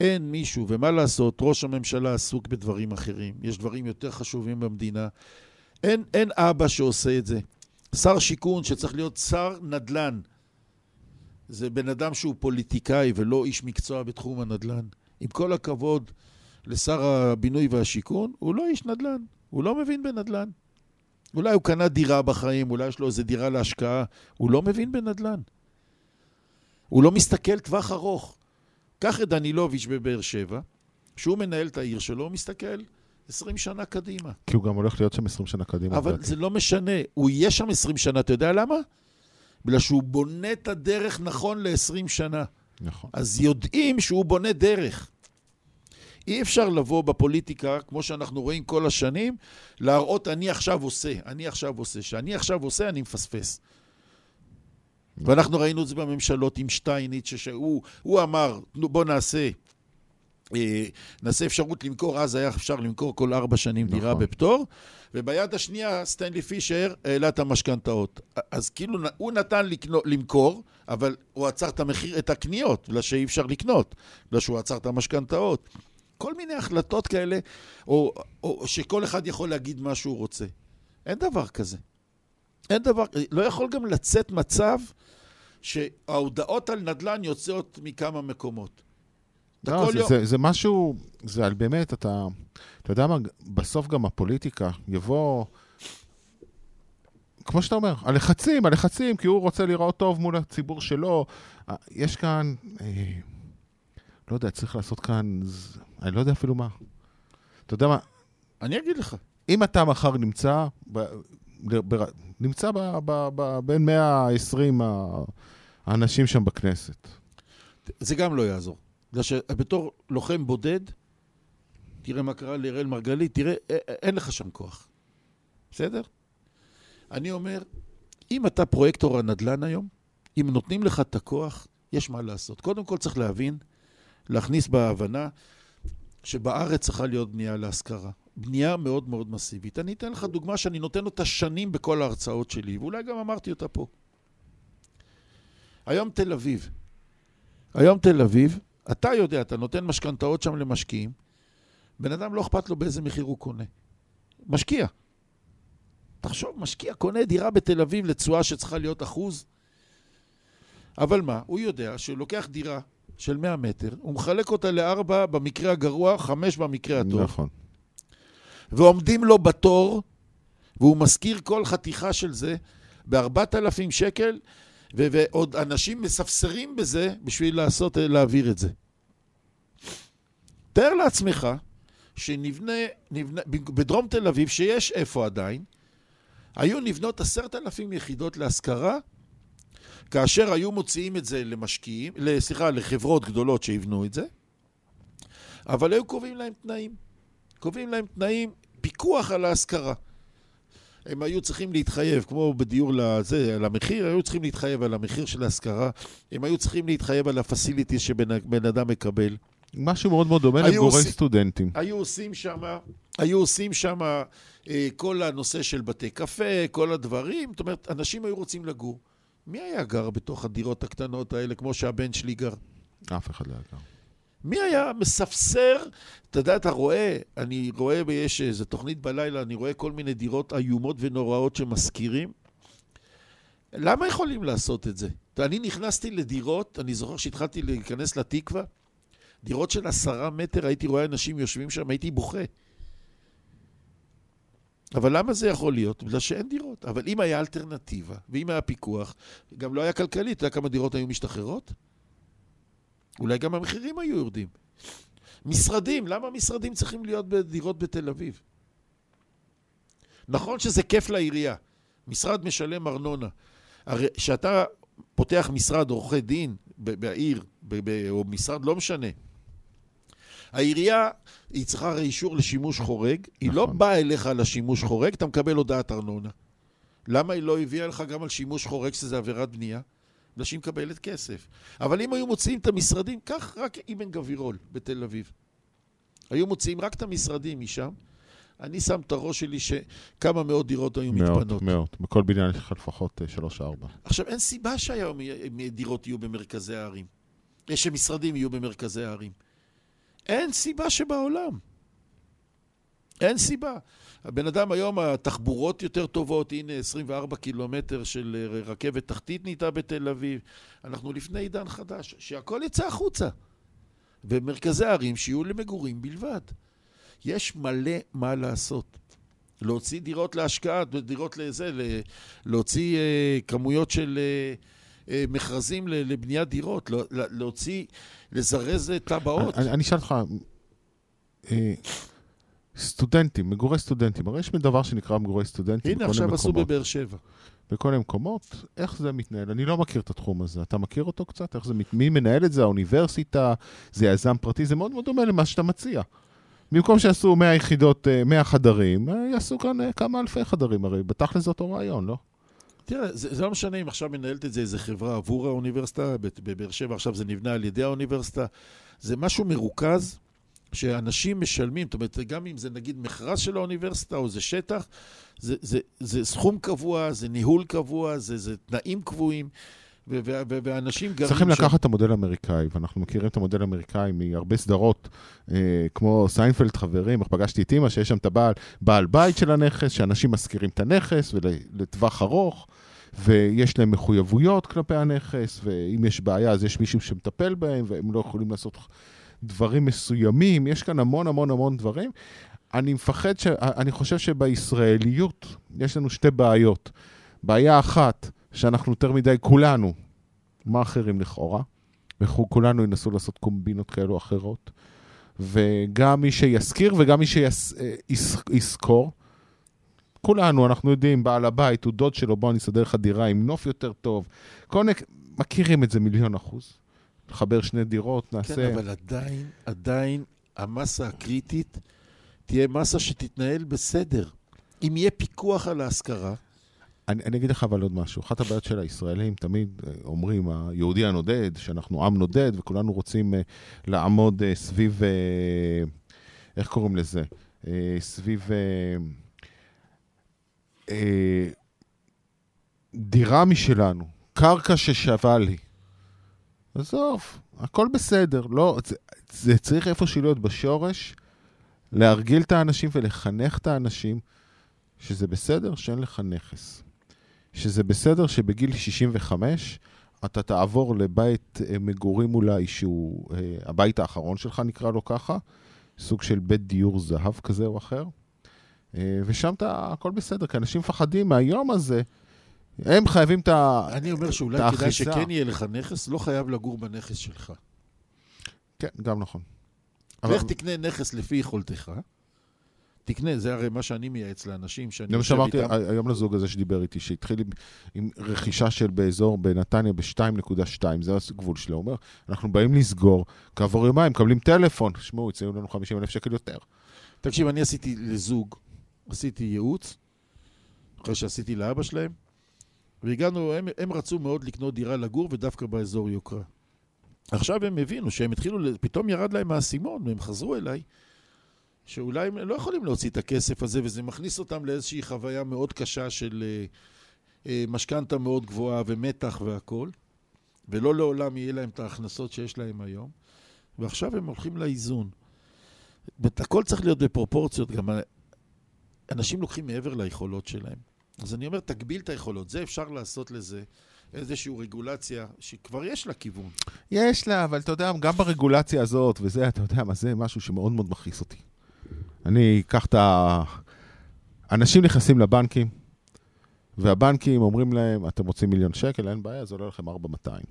אין מישהו, ומה לעשות, ראש הממשלה עסוק בדברים אחרים, יש דברים יותר חשובים במדינה, אין, אין אבא שעושה את זה, שר שיקון שצריך להיות שר נדל"ן, זה בן אדם שהוא פוליטיקאי ולא איש מקצוע בתחום הנדל"ן, עם כל הכבוד לשר הבינוי והשיקון, הוא לא איש נדל"ן, הוא לא מבין בנדל"ן, אולי הוא קנה דירה בחיים, אולי יש לו איזה דירה להשקעה, הוא לא מבין בנדל"ן, הוא לא מסתכל טווח ארוך, קח את דנילוביץ' בבאר שבע, שהוא מנהל את העיר שלו, הוא מסתכל עשרים שנה קדימה. כי הוא גם הולך להיות שם עשרים שנה קדימה. אבל זה לא משנה, הוא יהיה שם עשרים שנה, אתה יודע למה? בגלל שהוא בונה את הדרך נכון ל-עשרים שנה. נכון. אז יודעים שהוא בונה דרך. אי אפשר לבוא בפוליטיקה, כמו שאנחנו רואים כל השנים, להראות אני עכשיו עושה, אני עכשיו עושה, שאני עכשיו עושה, אני מפספס. ואנחנו ראינו את זה בממשלות עם שטייניץ, שהוא אמר, בוא נעשה, נעשה אפשרות למכור, אז היה אפשר למכור כל ארבע שנים דירה בפטור, וביד השנייה סטנלי פישר העלה את המשכנתאות. אז כאילו הוא נתן למכור, אבל הוא עצר את המחיר, את הקניות, לשאי אפשר לקנות, לשהוא עצר את המשכנתאות. כל מיני החלטות כאלה, או, או שכל אחד יכול להגיד מה שהוא רוצה. אין דבר כזה. אין דבר, לא יכול גם לצאת מצב שההודעות על נדל"ן יוצאות מכמה מקומות. לא, זה, זה, זה משהו, זה על באמת, אתה, אתה יודע מה, בסוף גם הפוליטיקה יבוא, כמו שאתה אומר, הלחצים, הלחצים, כי הוא רוצה לראות טוב מול הציבור שלו. יש כאן, אה, לא יודע, צריך לעשות כאן, אני לא יודע אפילו מה. אתה יודע מה? אני אגיד לך. אם אתה מחר נמצא, ב, ב, ב, נמצא ב, ב, ב, בין מאה ועשרים האנשים שם בכנסת. זה גם לא יעזור. בגלל שבתור לוחם בודד, תראה מה קרה לראל מרגלית, תראה, אין לך שם כוח. בסדר? אני אומר, אם אתה פרויקטור הנדל"ן היום, אם נותנים לך את הכוח, יש מה לעשות. קודם כל צריך להבין, להכניס בהבנה, שבארץ צריכה להיות בנייה להשכרה. בנייה מאוד מאוד מסיבית. אני אתן לך דוגמה שאני נותן אותה שנים בכל ההרצאות שלי, ואולי גם אמרתי אותה פה. היום תל אביב. היום תל אביב, אתה יודע, אתה נותן משכנתאות שם למשקיעים, בן אדם לא אכפת לו באיזה מחיר הוא קונה. משקיע. תחשוב, משקיע קונה דירה בתל אביב לתשואה שצריכה להיות אחוז. אבל מה? הוא יודע שהוא לוקח דירה של מאה מטר, הוא מחלק אותה לארבע במקרה הגרוע, חמש במקרה הטוב. נכון. ועומדים לו בתור, והוא מזכיר כל חתיכה של זה, בארבעת אלפים שקל, ועוד אנשים מספסרים בזה בשביל לעשות, להעביר את זה. תאר לעצמך שנבנה, נבנה, בדרום תל אביב, שיש איפה עדיין, היו נבנות עשרת אלפים יחידות להשכרה, כאשר היו מוציאים את זה למשקיעים, סליחה, לחברות גדולות שיבנו את זה, אבל היו קובעים להם תנאים. קובעים להם תנאים, פיקוח על ההשכרה. הם היו צריכים להתחייב, כמו בדיור לזה, על המחיר, היו צריכים להתחייב על המחיר של ההשכרה, הם היו צריכים להתחייב על הפסיליטיז שבן אדם מקבל. משהו מאוד מאוד דומה לגורי סטודנטים. היו עושים שם, היו עושים שם אה, כל הנושא של בתי קפה, כל הדברים, זאת אומרת, אנשים היו רוצים לגור. מי היה גר בתוך הדירות הקטנות האלה, כמו שהבן שלי גר? אף אחד לא גר. מי היה מספסר? אתה יודע, אתה רואה, אני רואה, יש איזו תוכנית בלילה, אני רואה כל מיני דירות איומות ונוראות שמזכירים. למה יכולים לעשות את זה? אני נכנסתי לדירות, אני זוכר שהתחלתי להיכנס לתקווה, דירות של עשרה מטר, הייתי רואה אנשים יושבים שם, הייתי בוכה. אבל למה זה יכול להיות? בגלל שאין דירות. אבל אם היה אלטרנטיבה, ואם היה פיקוח, גם לא היה כלכלית, אתה יודע כמה דירות היו משתחררות? אולי גם המחירים היו יורדים. משרדים, למה משרדים צריכים להיות בדירות בתל אביב? נכון שזה כיף לעירייה. משרד משלם ארנונה. הרי שאתה פותח משרד עורכי דין בעיר, או משרד לא משנה. העירייה היא צריכה אישור לשימוש חורג, היא לא באה אליך על השימוש חורג, אתה מקבל הודעת ארנונה. למה היא לא הביאה לך גם על שימוש חורג, שזה עבירת בנייה? נשים קבלת כסף. אבל אם היו מוציאים את המשרדים, כך רק אימן גבירול בתל אביב. היו מוציאים רק את המשרדים משם. אני שם את הראש שלי שכמה מאות דירות היו מאות, מתפנות. מאות, מאות. בכל בניין יש לפחות שלוש ארבע. עכשיו, אין סיבה שהיום דירות יהיו במרכזי הערים. שמשרדים יהיו במרכזי הערים. אין סיבה שבעולם. אין סיבה. הבן אדם היום, התחבורות יותר טובות, הנה עשרים וארבע קילומטר של רכבת תחתית ניתה בתל אביב. אנחנו לפני עידן חדש, שהכל יצא החוצה. ומרכזי הערים שיהיו למגורים בלבד. יש מלא מה לעשות. להוציא דירות להשקעה, דירות לזה, להוציא כמויות של מכרזים לבניית דירות, להוציא, לזרז טבעות. אני אשאל לך... סטודנטים, מגורי סטודנטים. הרי יש מדבר שנקרא מגורי סטודנטים. הנה, עכשיו עשו בבאר שבע. בכל המקומות, איך זה מתנהל? אני לא מכיר את התחום הזה. אתה מכיר אותו קצת? איך זה מת... מי מנהל את זה? האוניברסיטה? זה יזם פרטי? זה מאוד מאוד דומה למה שאתה מציע. במקום שעשו מאה יחידות, מאה חדרים, יעשו כאן כמה אלפי חדרים. הרי בתכל'ס זה אותו רעיון, לא? תראה, זה, זה לא משנה אם עכשיו מנהלת את זה איזה חברה עבור האוניברסיטה, בבאר שבע עכשיו זה נבנה על ידי האוניברסיטה, זה משהו מרוכז שאנשים משלמים, זאת אומרת, גם אם זה נגיד מכרז של האוניברסיטה או זה שטח, זה, זה, זה סכום קבוע, זה ניהול קבוע, זה, זה תנאים קבועים, ואנשים גרים... צריכים לקחת את המודל האמריקאי, ואנחנו מכירים את המודל האמריקאי מהרבה סדרות, כמו סיינפלד חברים, פגשתי את אמא שיש שם את הבעל, בעל בית של הנכס, שאנשים מזכירים את הנכס ולטווח ארוך, ויש להם מחויבויות כלפי הנכס, ואם יש בעיה אז יש מישהו שמטפל בהם, והם לא יכולים לעשות דברים מסוימים, יש כאן המון המון המון דברים. אני מפחד, ש... אני חושב שבישראליות יש לנו שתי בעיות. בעיה אחת, שאנחנו יותר מדי כולנו, מה אחרים לכאורה, וכולנו ינסו לעשות קומבינות כאלו אחרות, וגם מי שיזכיר וגם מי שיזכור, כולנו, אנחנו יודעים, בעל הבית, הוא דוד שלו, בוא נסדר לך דירה עם נוף יותר טוב, קונק, מכירים את זה מיליון אחוז, לחבר שני דירות, נעשה... כן, אבל עדיין, עדיין, המסה הקריטית תהיה מסה שתתנהל בסדר. אם יהיה פיקוח על ההשכרה, אני, אני אגיד לך אבל עוד משהו, אחת הבעיות של הישראלים תמיד אומרים, היהודי הנודד, שאנחנו עם נודד, וכולנו רוצים uh, לעמוד uh, סביב, uh, איך קוראים לזה? Uh, סביב uh, uh, דירה משלנו, קרקע ששווה לי. עזוב, הכל בסדר, לא, זה, זה צריך איפה שלהיות בשורש, להרגיל את האנשים ולחנך את האנשים, שזה בסדר שאין לך נכס. שזה בסדר שבגיל שישים וחמש אתה תעבור לבית מגורים אולי שהוא, הבית האחרון שלך נקרא לו ככה, סוג של בית דיור זהב כזה או אחר, ושם אתה, הכל בסדר, כי אנשים פחדים מהיום הזה, הם חייבים את האחיזה. אני אומר שאולי כדאי שכן יהיה לך נכס, לא חייב לגור בנכס שלך. כן, גם נכון. איך תקנה נכס לפי יכולתך? תקנה, זה הרי מה שאני מייעץ לאנשים, שאני יושב איתם. היום לזוג הזה שדיבר איתי, שהתחיל עם, עם רכישה של באזור בנתניה ב-שתיים נקודה שתיים, זה הגבול שלו, הוא אומר, אנחנו באים לסגור, כעבור יומיים, מקבלים טלפון, שמעו, יצאו לנו חמישים אלף שקל יותר. תקשיב, אני עשיתי לזוג, עשיתי ייעוץ, אחרי שעשיתי לאבא שלהם, והגענו, הם, הם רצו מאוד לקנות דירה לגור, ודווקא באזור יוקרה. עכשיו הם הבינו שהם התחילו, פתאום ירד להם מהסימון, והם חזרו אליי, שאולי הם לא יכולים להוציא את הכסף הזה, וזה מכניס אותם לאיזושהי חוויה מאוד קשה של אה, משכנתה מאוד גבוהה ומתח והכל, ולא לעולם יהיה להם את ההכנסות שיש להם היום, ועכשיו הם הולכים לאיזון. הכל צריך להיות בפרופורציות, גם אנשים לוקחים מעבר ליכולות שלהם. אז אני אומר, תגביל את היכולות, זה אפשר לעשות לזה, איזושהי רגולציה שכבר יש לה כיוון. יש לה, אבל אתה יודע, גם ברגולציה הזאת, וזה, אתה יודע, זה משהו שמאוד מאוד מכעיס אותי. אני אקח את ה... אנשים נכנסים לבנקים, והבנקים אומרים להם, אתם רוצים מיליון שקל, אין בעיה, זה עולה לכם ארבע מאתיים.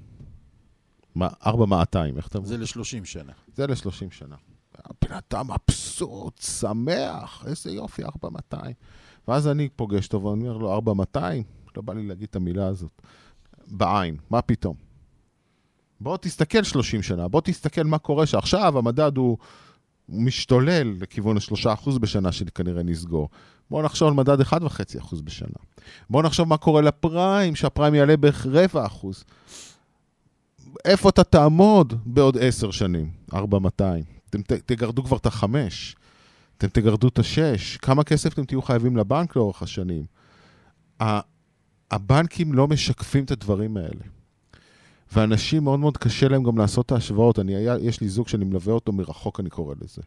ארבע מאתיים, איך אתם... זה ל-שלושים שנה. זה ל-שלושים שנה. הבנתם אבסורד, שמח, איזה יופי, ארבע מאתיים. ואז אני פוגש טוב, ואני אומר לו, ארבע מאתיים? לא בא לי להגיד את המילה הזאת. בעין, מה פתאום? בוא תסתכל שלושים שנה, בוא תסתכל מה קורה, שעכשיו המדד הוא... הוא משתולל לכיוון השלושה אחוז בשנה שכנראה נסגור. בואו נחשוב על מדד אחד וחצי אחוז בשנה. בואו נחשוב מה קורה לפריים, שהפריים יעלה ברבע אחוז. איפה אתה תעמוד בעוד עשר שנים? ארבע מאתיים. אתם תגרדו כבר את החמש. אתם תגרדו את השש. כמה כסף אתם תהיו חייבים לבנק לאורך השנים? הבנקים לא משקפים את הדברים האלה. ואנשים מאוד מאוד קשה להם גם לעשות את ההשוואות. אני, יש לי זוג שאני מלווה אותו מרחוק, אני קורא לזה.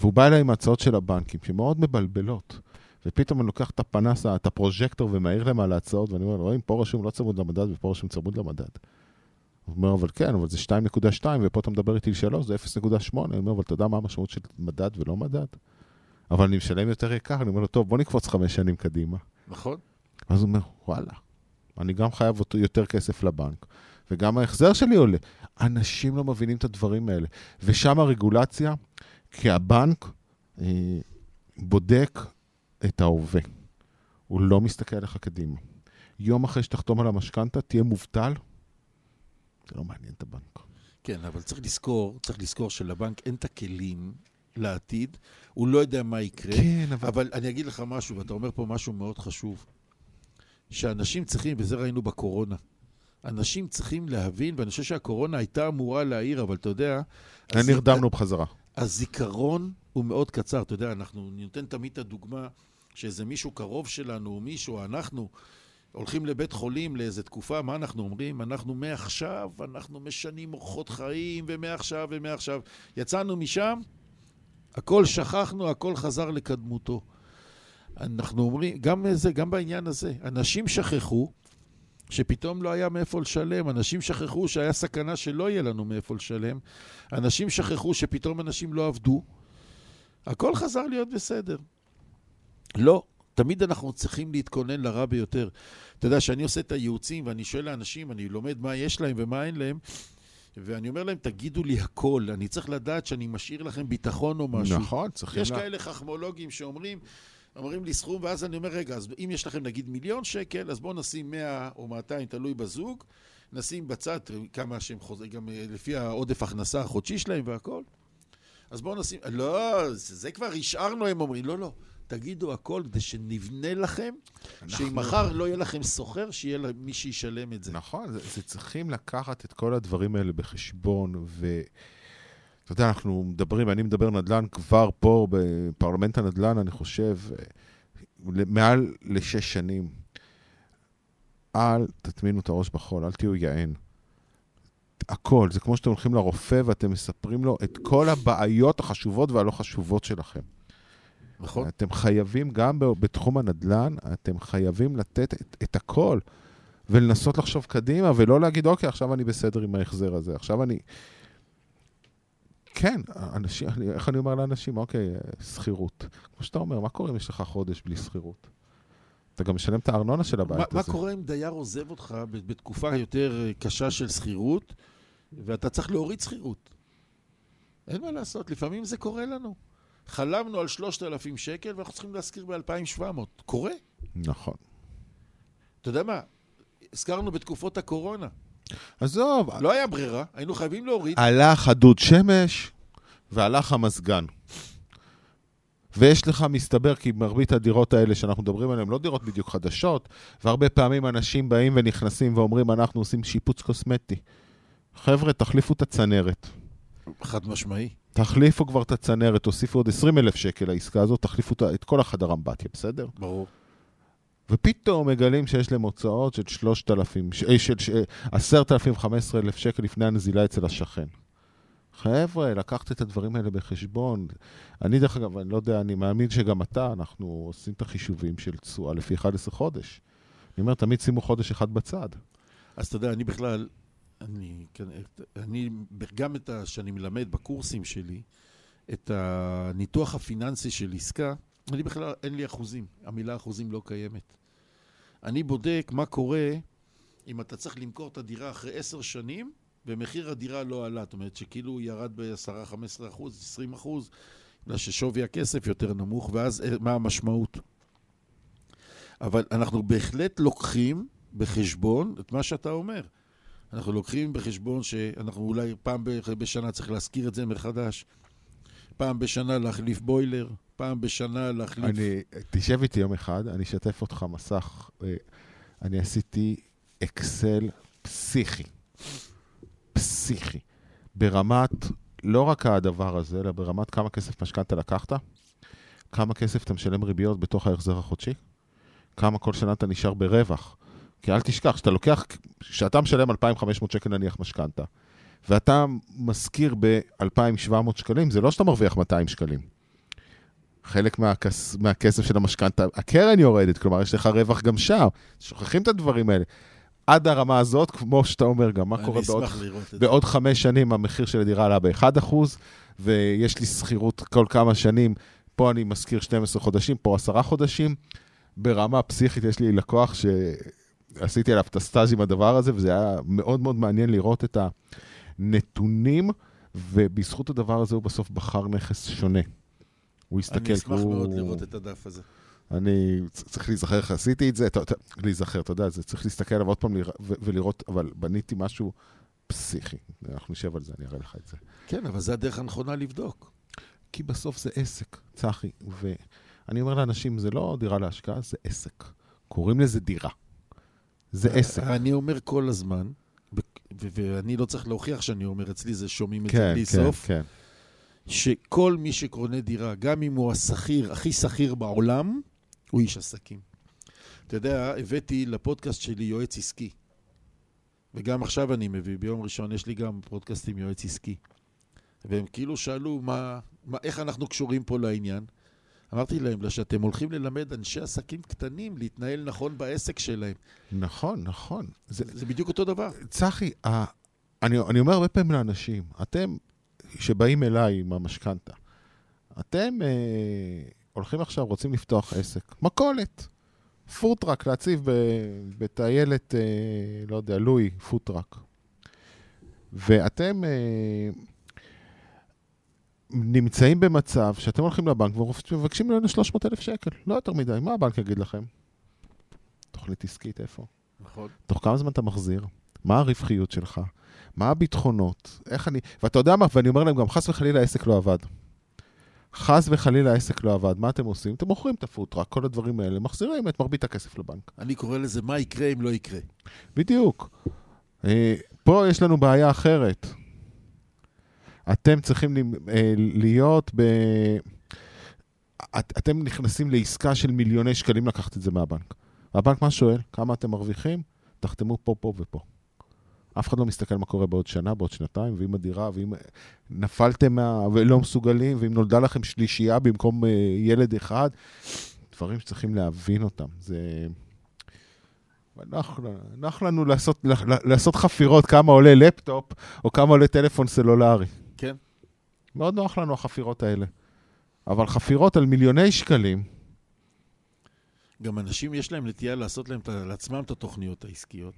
והוא בא אליי עם ההצעות של הבנקים, שמאוד מבלבלות. ופתאום אני לוקח את הפנס, את הפרוז'קטור, ומהיר להם על ההצעות, ואני אומר, רואים, פה רשום לא צמוד למדד, ופה רשום צמוד למדד. הוא אומר, אבל כן, אבל זה שתיים נקודה שתיים, ופה אתה מדבר איתי לשלוש, זה אפס נקודה שמונה. אני אומר, אבל אתה יודע מה המשמעות של מדד ולא מדד? אבל אני משלם יותר יקר, אני אומר לו, טוב, בוא נקפוץ חמש שנים קדימה. נכון. אז הוא אומר, וואלה, אני גם חייב אותו יותר כסף לבנק. וגם ההחזר שלי עולה. אנשים לא מבינים את הדברים האלה. ושם הרגולציה, כי הבנק אה, בודק את ההווה. הוא לא מסתכל עליך קדימה. יום אחרי שתחתום על המשכנתה, תהיה מובטל. זה לא מעניין את הבנק. כן, אבל צריך לזכור, צריך לזכור שלבנק אין את הכלים לעתיד. הוא לא יודע מה יקרה. כן, אבל... אבל אני אגיד לך משהו, ואתה אומר פה משהו מאוד חשוב. שאנשים צריכים, וזה ראינו בקורונה, אנשים צריכים להבין, ואני חושב שהקורונה הייתה אמורה להעיר, אבל אתה יודע... נרדמנו בחזרה. הזיכרון הוא מאוד קצר, אתה יודע, אנחנו ניתן תמיד את הדוגמה, שאיזה מישהו קרוב שלנו, או מישהו, אנחנו... הולכים לבית חולים לאיזו תקופה, מה אנחנו אומרים? אנחנו מעכשיו, אנחנו משנים אורחות חיים, ומעכשיו ומעכשיו. יצאנו משם, הכל שכחנו, הכל חזר לקדמותו. אנחנו אומרים, גם זה, גם בעניין הזה, אנשים שכחו שפתאום לא היה מאיפה לשלם, אנשים שכחו שהיה סכנה שלא יהיה לנו מאיפה לשלם, אנשים שכחו שפתאום אנשים לא עבדו, הכל חזר להיות בסדר. לא. תמיד אנחנו צריכים להתכונן לרע ביותר. אתה יודע, שאני עושה את הייעוצים ואני שואל לאנשים, אני לומד מה יש להם ומה אין להם, ואני אומר להם, תגידו לי הכל, אני צריך לדעת שאני משאיר לכם ביטחון או משהו. נכון, צריכים. יש לה... כאלה חכמולוגים שאומרים, אומרים לי סכום, ואז אני אומר, רגע, אז אם יש לכם נגיד מיליון שקל, אז בואו נשים מאה או מאתיים, תלוי בזוג, נשים בצד כמה שהם חוזרים, גם לפי העודף הכנסה החודשי שלהם והכל. אז בואו נשים, לא, זה כבר השארנו, הם אומרים, לא, לא. תגידו הכל כדי שנבנה לכם, שאם מחר לא יהיה לכם סוחר, שיהיה מי שישלם את זה. נכון, זה, זה צריכים לקחת את כל הדברים האלה בחשבון, ואתה יודע, אנחנו מדברים, אני מדבר נדל"ן כבר פה, בפרלמנט הנדל"ן, אני חושב, מעל לשש שנים. אל תטמינו את הראש בחול, אל תהיו יען. הכל, זה כמו שאתם הולכים לרופא, ואתם מספרים לו את כל הבעיות החשובות והלא חשובות שלכם. נכון. אתם חייבים, גם בתחום הנדלן, אתם חייבים לתת את, את הכל, ולנסות לחשוב קדימה, ולא להגיד, אוקיי, עכשיו אני בסדר עם ההחזר הזה, עכשיו אני... כן, אנשים, אני, איך אני אומר לאנשים, אוקיי, סחירות. כמו שאתה אומר, מה קורה אם יש לך חודש בלי סחירות? אתה גם משלם את הארנונה של הבית מה, הזה. מה קורה אם דייר עוזב אותך בתקופה יותר קשה של סחירות, ואתה צריך להוריד סחירות? אין מה לעשות, לפעמים זה קורה לנו. חלמנו על שלושת אלפים שקל, ואנחנו צריכים להזכיר ב-אלפיים ושבע מאות. קורה? נכון. אתה יודע מה? הזכרנו בתקופות הקורונה. עזוב. לא היה ברירה, היינו חייבים להוריד. הלך הדוד שמש, והלך המסגן. ויש לך מסתבר, כי מרבית הדירות האלה שאנחנו מדברים עליהן, לא דירות בדיוק חדשות, והרבה פעמים אנשים באים ונכנסים ואומרים, אנחנו עושים שיפוץ קוסמטי. חבר'ה, תחליפו את הצנרת. חד משמעי. תחליפו כבר את הצנרת, תוסיפו עוד עשרים אלף שקל לעסקה הזאת, תחליפו את כל החדר אמבטיה, בסדר? ברור. ופתאום מגלים שיש להם הוצאות של עשרת אלפים, חמישה עשר אלף שקל לפני הנזילה אצל השכן. חבר'ה, לקחת את הדברים האלה בחשבון. אני דרך אגב, אני לא יודע, אני מאמין שגם אתה, אנחנו עושים את החישובים של תשואה לפי אחד עשר חודש. אני אומר, תמיד שימו חודש אחד בצד. אז אתה יודע, אני בכלל... אני, אני, גם את ה, שאני מלמד בקורסים שלי, את הניתוח הפיננסי של עסקה, אני בכלל, אין לי אחוזים. המילה אחוזים לא קיימת. אני בודק מה קורה אם אתה צריך למכור את הדירה אחרי עשר שנים, ומחיר הדירה לא עלה. זאת אומרת שכאילו ירד ב-עשרה, חמישה עשר אחוז, עשרים אחוז, ששווי הכסף יותר נמוך, ואז מה המשמעות? אבל אנחנו בהחלט לוקחים בחשבון את מה שאתה אומר. אנחנו לוקחים בחשבון שאנחנו אולי פעם בשנה צריך להזכיר את זה מחדש. פעם בשנה להחליף בוילר, פעם בשנה להחליף... אני, תשב איתי יום אחד, אני אשתף אותך מסך. אני עשיתי אקסל פסיכי. פסיכי. ברמת, לא רק הדבר הזה, אלא ברמת כמה כסף משכנתה לקחת, כמה כסף אתה משלם ריביות בתוך ההחזר החודשי, כמה כל שנה אתה נשאר ברווח. כי אל תשכח, שאתה לוקח, שאתה משלם אלפיים וחמש מאות שקל נניח משכנתה, ואתה מזכיר ב-אלפיים ושבע מאות שקלים, זה לא שאתה מרוויח מאתיים שקלים. חלק מהכס, מהכסף של המשכנתה, הקרן יורדת, כלומר, יש לך רווח גם שם. שוכחים את הדברים האלה. עד הרמה הזאת, כמו שאתה אומר גם, מה קורה בעוד, בעוד חמש שנים, המחיר של הדירה עלה ב-אחד אחוז, ויש לי שכירות כל כמה שנים, פה אני מזכיר שנים עשר חודשים, פה עשרה חודשים. ברמה פסיכית יש לי לקוח ש... עשיתי עליו את הסטאז' עם הדבר הזה, וזה היה מאוד מאוד מעניין לראות את הנתונים, ובזכות הדבר הזה הוא בסוף בחר נכס שונה. הוא הסתכל... אני אשמח הוא... מאוד לראות את הדף הזה. אני צריך להיזכר איך עשיתי את זה, להיזכר, אתה יודע, זה צריך להסתכל עליו עוד פעם לרא... ו... ולראות, אבל בניתי משהו פסיכי. אנחנו נשב על זה, אני אראה לך את זה. כן, אבל זה הדרך הנכונה לבדוק. כי בסוף זה עסק, צחי, ואני אומר לאנשים, זה לא דירה להשקעה, זה עסק. קוראים לזה דירה. זה עסק. אני אומר כל הזמן, ואני לא צריך להוכיח שאני אומר, אצלי זה שומעים את זה בלי סוף, שכל מי שקונה דירה, גם אם הוא השכיר, הכי שכיר בעולם, הוא איש עסקים. אתה יודע, הבאתי לפודקאסט שלי יועץ עסקי, וגם עכשיו אני מביא, ביום ראשון יש לי גם פודקאסט עם יועץ עסקי, והם כאילו שאלו מה, מה, איך אנחנו קשורים פה לעניין. אמרתי להם, שאתם הולכים ללמד אנשי עסקים קטנים להתנהל נכון בעסק שלהם. נכון, נכון. זה, זה בדיוק אותו דבר. צחי, ה, אני, אני אומר הרבה פעמים לאנשים, אתם שבאים אליי עם המשכנתה, אתם אה, הולכים עכשיו, רוצים לפתוח עסק. מקולת, פוטרק, להציב בטיילת, אה, לא יודע, לוי, פוטרק. ואתם... אה, נמצאים במצב שאתם הולכים לבנק ומבקשים לנו שלוש מאות אלף שקל. לא יותר מדי. מה הבנק יגיד לכם? תוכנית עסקית איפה? נכון. תוך כמה זמן אתה מחזיר? מה הרווחיות שלך? מה הביטחונות? איך אני... ואתה יודע מה? ואני אומר להם גם, חס וחלילה העסק לא עבד. חס וחלילה העסק לא עבד. מה אתם עושים? אתם מוכרים את הפוטרק, כל הדברים האלה. מחזירים את מרבית הכסף לבנק. אני קורא לזה מה יקרה אם לא יקרה. בדיוק. פה יש לנו בעיה אחרת. אתם צריכים להיות ב... את, אתם נכנסים לעסקה של מיליוני שקלים לקחת את זה מהבנק. הבנק מה שואל? כמה אתם מרוויחים? תחתמו פה, פה ופה. אף אחד לא מסתכל מה קורה בעוד שנה, בעוד שנתיים, ואם הדירה, ואם נפלתם מה... ולא מסוגלים, ואם נולדה לכם שלישייה במקום ילד אחד, דברים שצריכים להבין אותם. זה... נוח לנו לעשות, לעשות חפירות כמה עולה לפטופ, או כמה עולה טלפון סלולרי. כן. מאוד נוח לנו החפירות האלה. אבל חפירות על מיליוני שקלים. גם אנשים יש להם נטייה לעשות להם, לעצמם את התוכניות העסקיות,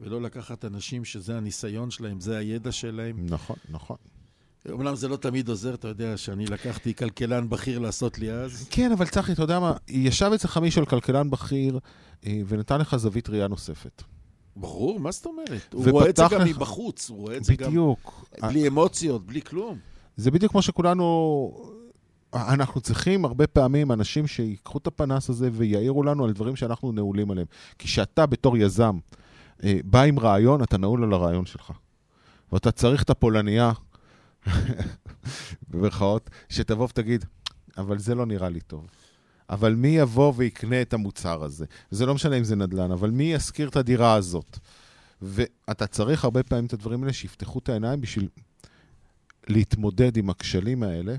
ולא לקחת אנשים שזה הניסיון שלהם, זה הידע שלהם. נכון, נכון. אומנם זה לא תמיד עוזר, אתה יודע, שאני לקחתי כלכלן בכיר לעשות לי אז. כן, אבל צחי, אתה יודע מה, ישב אצלך מישהו על כלכלן בכיר, ונתן לך זווית ראייה נוספת. ברור, מה זאת אומרת? הוא רואה את זה גם מבחוץ, הוא רואה את זה גם... בדיוק. בלי אמוציות, בלי כלום. זה בדיוק כמו שכולנו... אנחנו צריכים הרבה פעמים אנשים שיקחו את הפנס הזה ויעירו לנו על דברים שאנחנו נעולים עליהם. כי שאתה בתור יזם בא עם רעיון, אתה נעול על הרעיון שלך. ואתה צריך את הפולניה... בברכאות, שתבוא ותגיד, אבל זה לא נראה לי טוב. אבל מי יבוא ויקנה את המוצר הזה? זה לא משנה אם זה נדלן, אבל מי יזכיר את הדירה הזאת? ואתה צריך הרבה פעמים את הדברים האלה שיפתחו את העיניים בשביל להתמודד עם הכשלים האלה,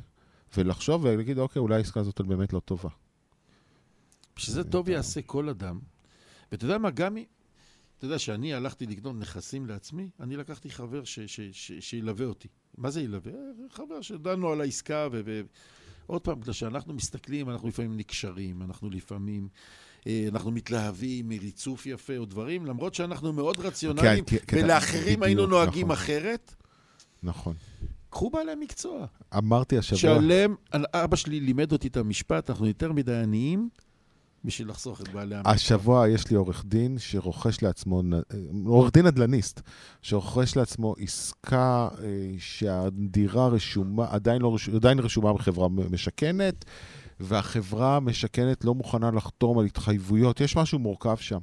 ולחשוב ולהגיד, אוקיי, אולי העסקה הזאת באמת לא טובה. שזה טוב יעשה כל אדם. ואתה יודע מה, גם היא... אתה יודע שאני הלכתי לקנות נכסים לעצמי, אני לקחתי חבר ש- ש- ש- ש- שילווה אותי. מה זה ילווה? חבר שדנו על העסקה, ו- ו- עוד פעם, כשאנחנו מסתכלים, אנחנו לפעמים נקשרים, אנחנו לפעמים, אנחנו מתלהבים מריצוף יפה או דברים, למרות שאנחנו מאוד רציונליים, ולאחרים היינו נוהגים אחרת. נכון. קחו בעלי מקצוע. אמרתי השבוע. שעליהם, אבא שלי לימד אותי את המשפט, אנחנו יותר מדי עניים, בשביל לחסוך את בעלי המקצוע. השבוע יש לי עורך דין שרוכש לעצמו, עורך דין נדלניסט, שרוכש לעצמו עסקה שהדירה רשומה, עדיין, לא, עדיין רשומה בחברה משכנת, והחברה משכנת לא מוכנה לחתום על התחייבויות. יש משהו מורכב שם.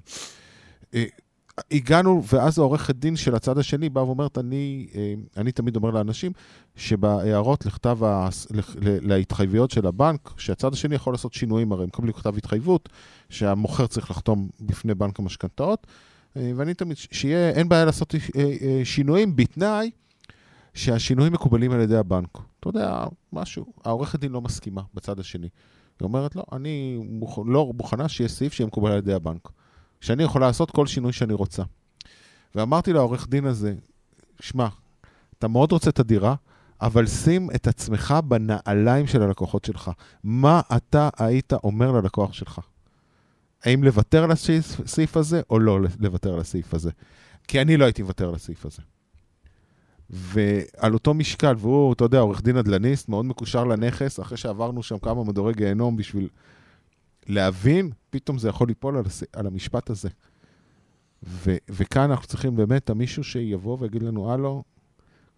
הגענו, ואז העורך הדין של הצד השני בא ואומרת, אני, אני תמיד אומר לאנשים, שבהערות לכתב להתחייבויות של הבנק, שהצד השני יכול לעשות שינויים, הרי מקבלים כתב התחייבות, שהמוכר צריך לחתום בפני בנק המשכנתאות, ואני תמיד, שיהיה, אין בעיה לעשות שינויים, בתנאי שהשינויים מקובלים על ידי הבנק. אתה יודע, משהו, העורך הדין לא מסכימה בצד השני. היא אומרת, לא, אני לא מוכנה שיהיה סעיף שיהיה מקובל על ידי הבנק. שאני יכולה לעשות כל שינוי שאני רוצה. ואמרתי לעורך דין הזה, שמע, אתה מאוד רוצה את הדירה, אבל שים את עצמך בנעליים של הלקוחות שלך. מה אתה היית אומר ללקוח שלך? האם לוותר על הסעיף הזה, או לא לוותר על הסעיף הזה? כי אני לא הייתי לוותר על הסעיף הזה. ועל אותו משקל, והוא, אתה יודע, עורך דין נדלניסט, מאוד מקושר לנכס, אחרי שעברנו שם כמה מדורי גיהנום בשביל... להבין, פתאום זה יכול ליפול על, על המשפט הזה. ו, וכאן אנחנו צריכים באמת מישהו שיבוא ויגיד לנו, הלו,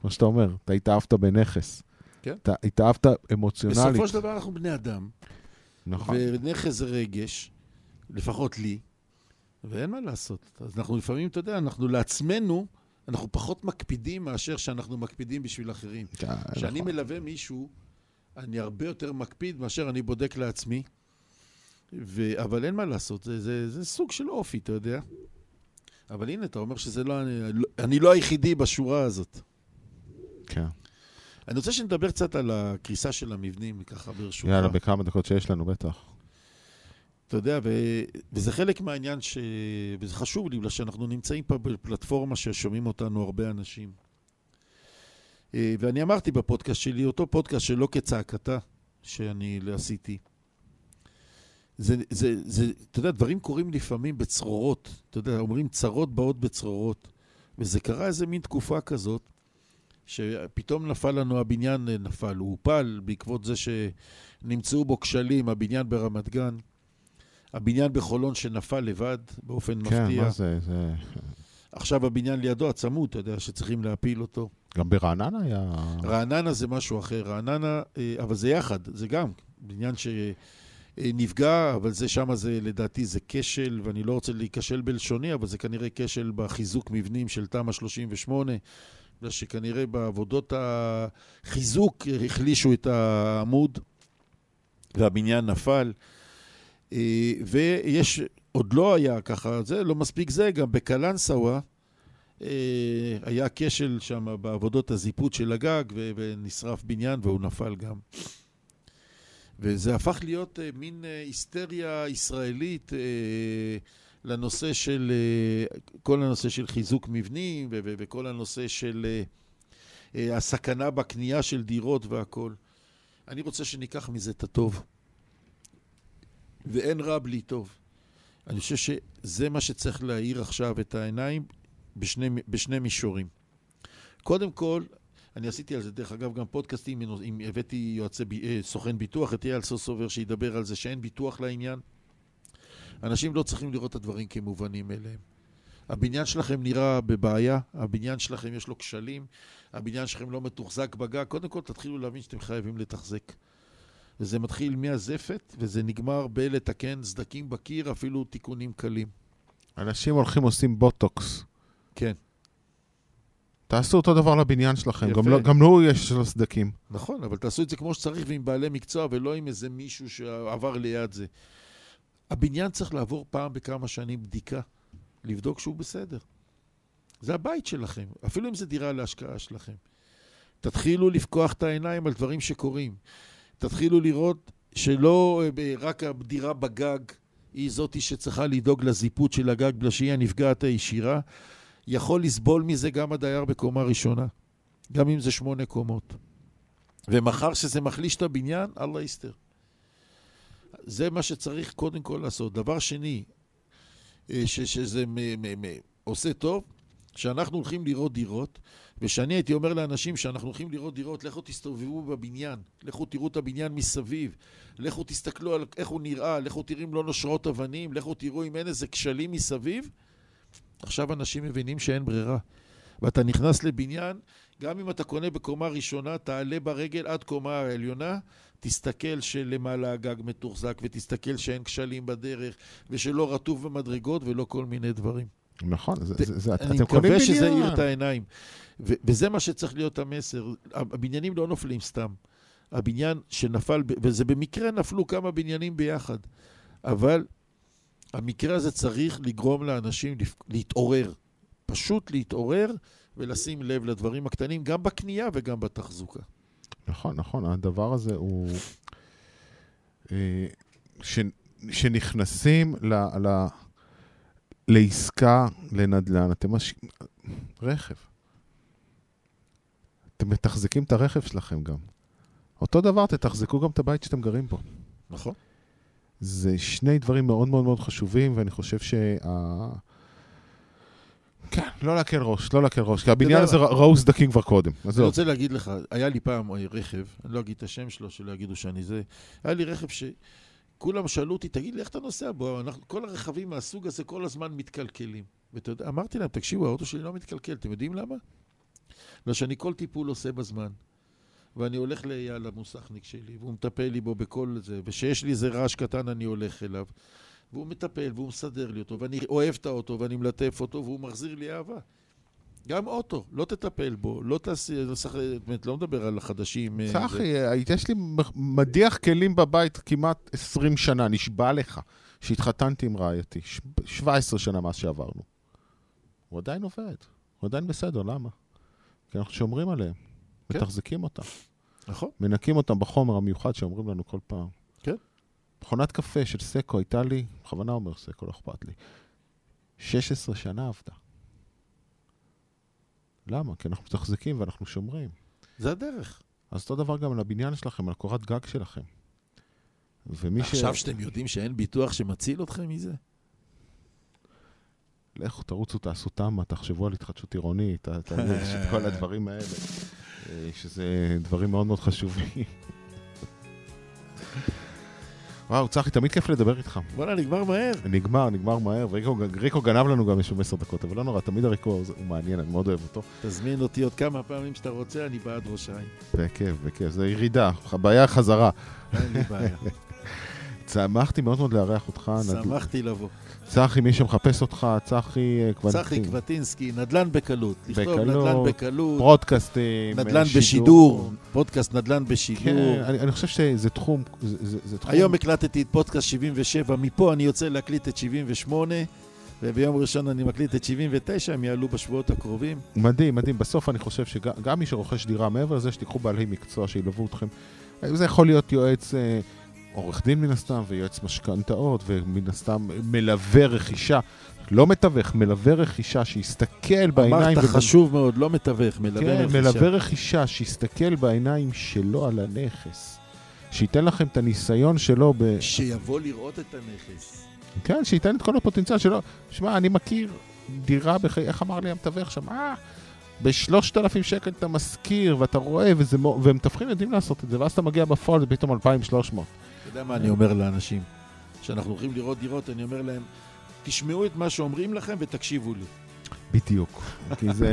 כמו שאתה אומר, אתה התאהבת בנכס. כן. אתה התאהבת אמוציונלית. בסופו של דבר אנחנו בני אדם. נכון. ונכס זה רגש, לפחות לי, ואין מה לעשות. אז אנחנו לפעמים, אתה יודע, אנחנו לעצמנו, אנחנו פחות מקפידים מאשר שאנחנו מקפידים בשביל אחרים. כשאני מלווה מישהו, אני הרבה יותר מקפיד מאשר אני בודק לעצמי, ו... אבל אין מה לעשות, זה, זה, זה סוג של אופי, אתה יודע. אבל הנה, אתה אומר שזה לא, אני, אני לא היחידי בשורה הזאת. כן. אני רוצה שנדבר קצת על הקריסה של המבנים, ככה ברשותך. יאללה, בכמה דקות שיש לנו, בטח. אתה יודע, ו... וזה חלק מהעניין ש... וזה חשוב לי, שאנחנו נמצאים פה בפלטפורמה ששומעים אותנו הרבה אנשים. ואני אמרתי בפודקאסט שלי, אותו פודקאסט שלא כצעקתה, שאני עשיתי. זה, זה, זה, אתה יודע, דברים קורים לפעמים בצרורות. אתה יודע, אומרים צרות באות בצרורות. וזה קרה איזה מין תקופה כזאת, שפתאום נפל לנו, הבניין נפל. הוא הופל בעקבות זה שנמצאו בו כשלים, הבניין ברמת גן, הבניין בחולון שנפל לבד, באופן מפתיע. כן, מה זה? זה... עכשיו הבניין לידו הצמוד, אתה יודע, שצריכים להפיל אותו. גם ברעננה היה... רעננה זה משהו אחר. רעננה, אבל זה יחד, זה גם בניין שנפגע, אבל זה שם, זה, לדעתי, זה כשל, ואני לא רוצה להיקשל בלשוני, אבל זה כנראה כשל בחיזוק מבנים של תמ"א שלושים ושמונה, שכנראה בעבודות החיזוק החלישו את העמוד, והבניין נפל, ויש... עוד לא היה ככה, זה לא מספיק זה, גם בקלנסווה היה כשל שם בעבודות הזיפות של הגג, ונשרף בניין והוא נפל גם. וזה הפך להיות מין היסטריה ישראלית לנושא של, כל הנושא של חיזוק מבנים, וכל הנושא של הסכנה בקנייה של דירות והכל. אני רוצה שניקח מזה את הטוב. ואין רע בלי טוב. אני חושב שזה מה שצריך להאיר עכשיו את העיניים בשני, בשני מישורים. קודם כל, אני עשיתי על זה, דרך אגב, גם פודקאסטים, אם הבאתי יועצי, סוכן ביטוח, את אייל סוסובר שידבר על זה, שאין ביטוח לעניין. אנשים לא צריכים לראות את הדברים כמובנים אליהם. הבניין שלכם נראה בבעיה, הבניין שלכם יש לו כשלים, הבניין שלכם לא מתוחזק בגג. קודם כל, תתחילו להבין שאתם חייבים לתחזק. וזה מתחיל מהזפת, וזה נגמר בלתקן סדקים בקיר, אפילו תיקונים קלים. אנשים הולכים עושים בוטוקס. כן. תעשו אותו דבר לבניין שלכם, גם לא, גם לא יש לו סדקים. נכון, אבל תעשו את זה כמו שצריך, ועם בעלי מקצוע, ולא עם איזה מישהו שעבר ליד זה. הבניין צריך לעבור פעם בכמה שנים בדיקה, לבדוק שהוא בסדר. זה הבית שלכם, אפילו אם זה דירה להשקעה שלכם. תתחילו לפקוח את העיניים על דברים שקורים. תתחילו לראות שלא רק הדירה בגג היא זאתי שצריכה לדאוג לזיפות של הגג, בגלל שהיא הנפגעת הישירה, יכול לסבול מזה גם הדייר בקומה ראשונה, גם אם זה שמונה קומות. ומחר שזה מחליש את הבניין, אללה יסתר. זה מה שצריך קודם כל לעשות. דבר שני, ש- שזה מ- מ- מ- עושה טוב, שאנחנו הולכים לראות דירות, ושאני הייתי אומר לאנשים שאנחנו הולכים לראות דירות, לכו תסתובבו בבניין, לכו תראו את הבניין מסביב, לכו תסתכלו על איך הוא נראה, לכו תראו אם לא נושרות אבנים, לכו תראו אם אין איזה כשלים מסביב. עכשיו אנשים מבינים שאין ברירה. ואתה נכנס לבניין, גם אם אתה קונה בקומה ראשונה, תעלה ברגל עד קומה העליונה, תסתכל שלמעלה הגג מתוחזק, ותסתכל שאין כשלים בדרך, ושלא רטוב במדרגות, ולא כל מיני דברים. נכון, אני מקווה שזה יאיר את העיניים, וזה מה שצריך להיות המסר. הבניינים לא נופלים סתם, הבניין שנפל, וזה במקרה נפלו כמה בניינים ביחד, אבל המקרה הזה צריך לגרום לאנשים להתעורר, פשוט להתעורר ולשים לב לדברים הקטנים, גם בקנייה וגם בתחזוקה. נכון, נכון, הדבר הזה הוא שנכנסים ל... לעסקה, לנדלן, אתם מש... רכב. אתם מתחזקים את הרכב שלכם גם. אותו דבר, תתחזקו גם את הבית שאתם גרים בו. נכון. זה שני דברים מאוד מאוד מאוד חשובים, ואני חושב שה... כן, לא להקל ראש, לא להקל ראש, כי הבניין הזה ראו סדקים כבר קודם. אני רוצה להגיד לך, היה לי פעם רכב, אני לא אגיד את השם שלו, שלא יגידו שאני זה, היה לי רכב ש... כולם שאלו אותי, תגיד לי, איך אתה נוסע בו? אנחנו, כל הרכבים מהסוג הזה כל הזמן מתקלקלים. ואמרתי להם, תקשיבו, האוטו שלי לא מתקלקל, אתם יודעים למה? לא שאני כל טיפול עושה בזמן, ואני הולך ליעל המוסכניק שלי, והוא מטפל לי בו בכל זה, ושיש לי איזה רעש קטן אני הולך אליו, והוא מטפל, והוא מסדר לי אותו, ואני אוהב את האוטו, ואני מלטף אותו, והוא מחזיר לי אהבה. גם אוטו, לא תטפל בו, לא תעשי, לא מדבר על החדשים. צחי, יש לי מדיח כלים בבית כמעט עשרים שנה, נשבע לך, שהתחתנתי עם רעייתי, שבע עשרה שנה מאז שעברנו. הוא עדיין עובד, הוא עדיין בסדר, למה? כי אנחנו שומרים עליהם, מתחזקים אותם. נכון. מנקים אותם בחומר המיוחד שאומרים לנו כל פעם. כן. מכונת קפה של סקו הייתה לי, בכוונה אומר סקו, לא אכפת לי, שש עשרה שנה עבדה. למה? כי אנחנו מתחזקים ואנחנו שומרים. זה הדרך. אז אותו דבר גם על הבניין שלכם, על קורת גג שלכם. עכשיו ש... שאתם יודעים שאין ביטוח שמציל אתכם מזה? לכו, תרוצו, תעשו תמה, תחשבו על התחדשות עירונית, תעשו את כל הדברים האלה, שזה דברים מאוד מאוד חשובים. וואו, צחי, תמיד כיף לדבר איתך. וואלה, נגמר מהר. נגמר, נגמר מהר. וריקו גנב לנו גם משהו עשר דקות, אבל לא נורא, תמיד הריקו הוא מעניין, אני מאוד אוהב אותו. תזמין אותי עוד כמה פעמים שאתה רוצה, אני בעד ראש העין. בכיף, בכיף, זה ירידה, הבעיה חזרה. אין לי בעיה. צמחתי מאוד מאוד לארח אותך. שמחתי לבוא. צחי, מי שמחפש אותך, צחי קווטינסקי. צחי קווטינסקי, נדל"ן בקלות. לכתוב נדל"ן בקלות. פודקאסטים. נדל"ן בשידור. פודקאסט נדל"ן בשידור. אני חושב שזה תחום. היום הקלטתי את פודקאסט שבעים ושבע, מפה אני יוצא להקליט את שבעים ושמונה, וביום ראשון אני מקליט את שבעים ותשע, הם יעלו בשבועות הקרובים. מדהים, מדהים. בסוף אני חושב שגם מי שרוכש דירה מעבר לזה, שתיקחו בעלי מקצוע שילוו אתכם. זה יכול להיות יועץ עורך דין מן הסתם, ויועץ משכנתאות, ומן הסתם מלווה רכישה, לא מתווך, מלווה רכישה שיסתכל בעיניים... אמרת חשוב מאוד, לא מתווך, מלווה רכישה. מלווה רכישה שיסתכל בעיניים שלו על הנכס, שייתן לכם את הניסיון שלו... שיבוא לראות את הנכס. כן, שייתן את כל הפוטנציאל שלו. שמע, אני מכיר דירה בחיי... איך אמר לי המתווך שם? אה... בשלושת אלפים שקל אתה מזכיר, ואתה רואה, וזה, והם תפכים יודעים לעשות את זה, ואז אתה מגיע בפועל, זה פתאום אלפיים ושלוש מאות. אתה יודע מה אני אומר לאנשים? כשאנחנו הולכים לראות דירות, אני אומר להם, תשמעו את מה שאומרים לכם ותקשיבו לי. בדיוק. כי זה,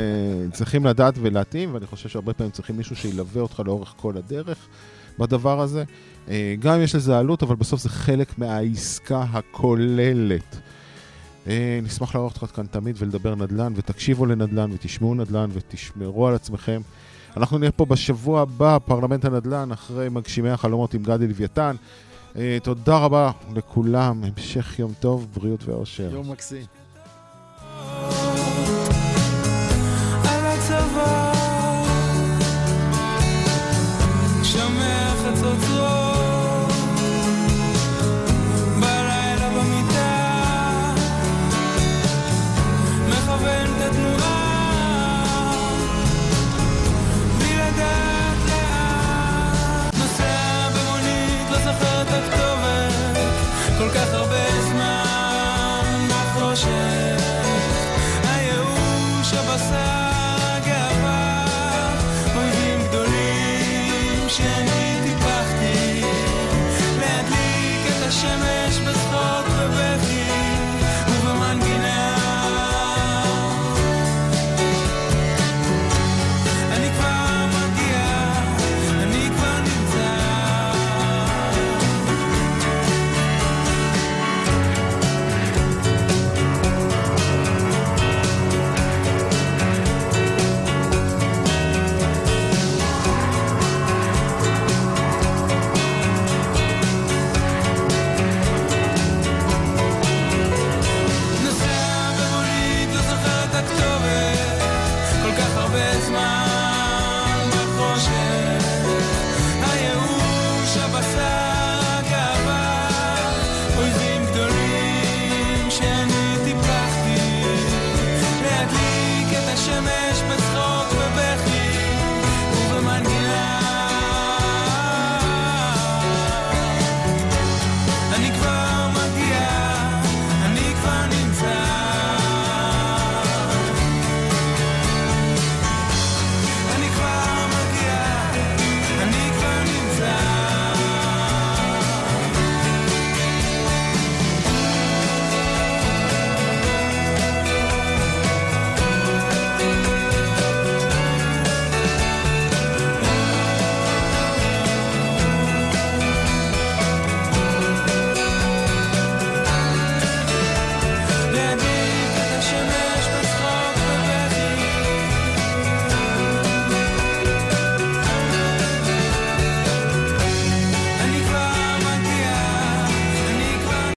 צריכים לדעת ולהתאים, ואני חושב שהרבה פעמים צריכים מישהו שילווה אותך לאורך כל הדרך בדבר הזה. גם יש לזה עלות, אבל בסוף זה חלק מהעסקה הכוללת. נשמח להראות אותך כאן תמיד ולדבר נדל"ן, ותקשיבו לנדל"ן ותשמעו נדל"ן ותשמרו על עצמכם. אנחנו נהיה פה בשבוע הבא, פרלמנט הנדל"ן, אחרי מגשימי החלומות עם גדי לוויתן. תודה רבה לכולם, המשך יום טוב, בריאות ואושר. יום מקסים.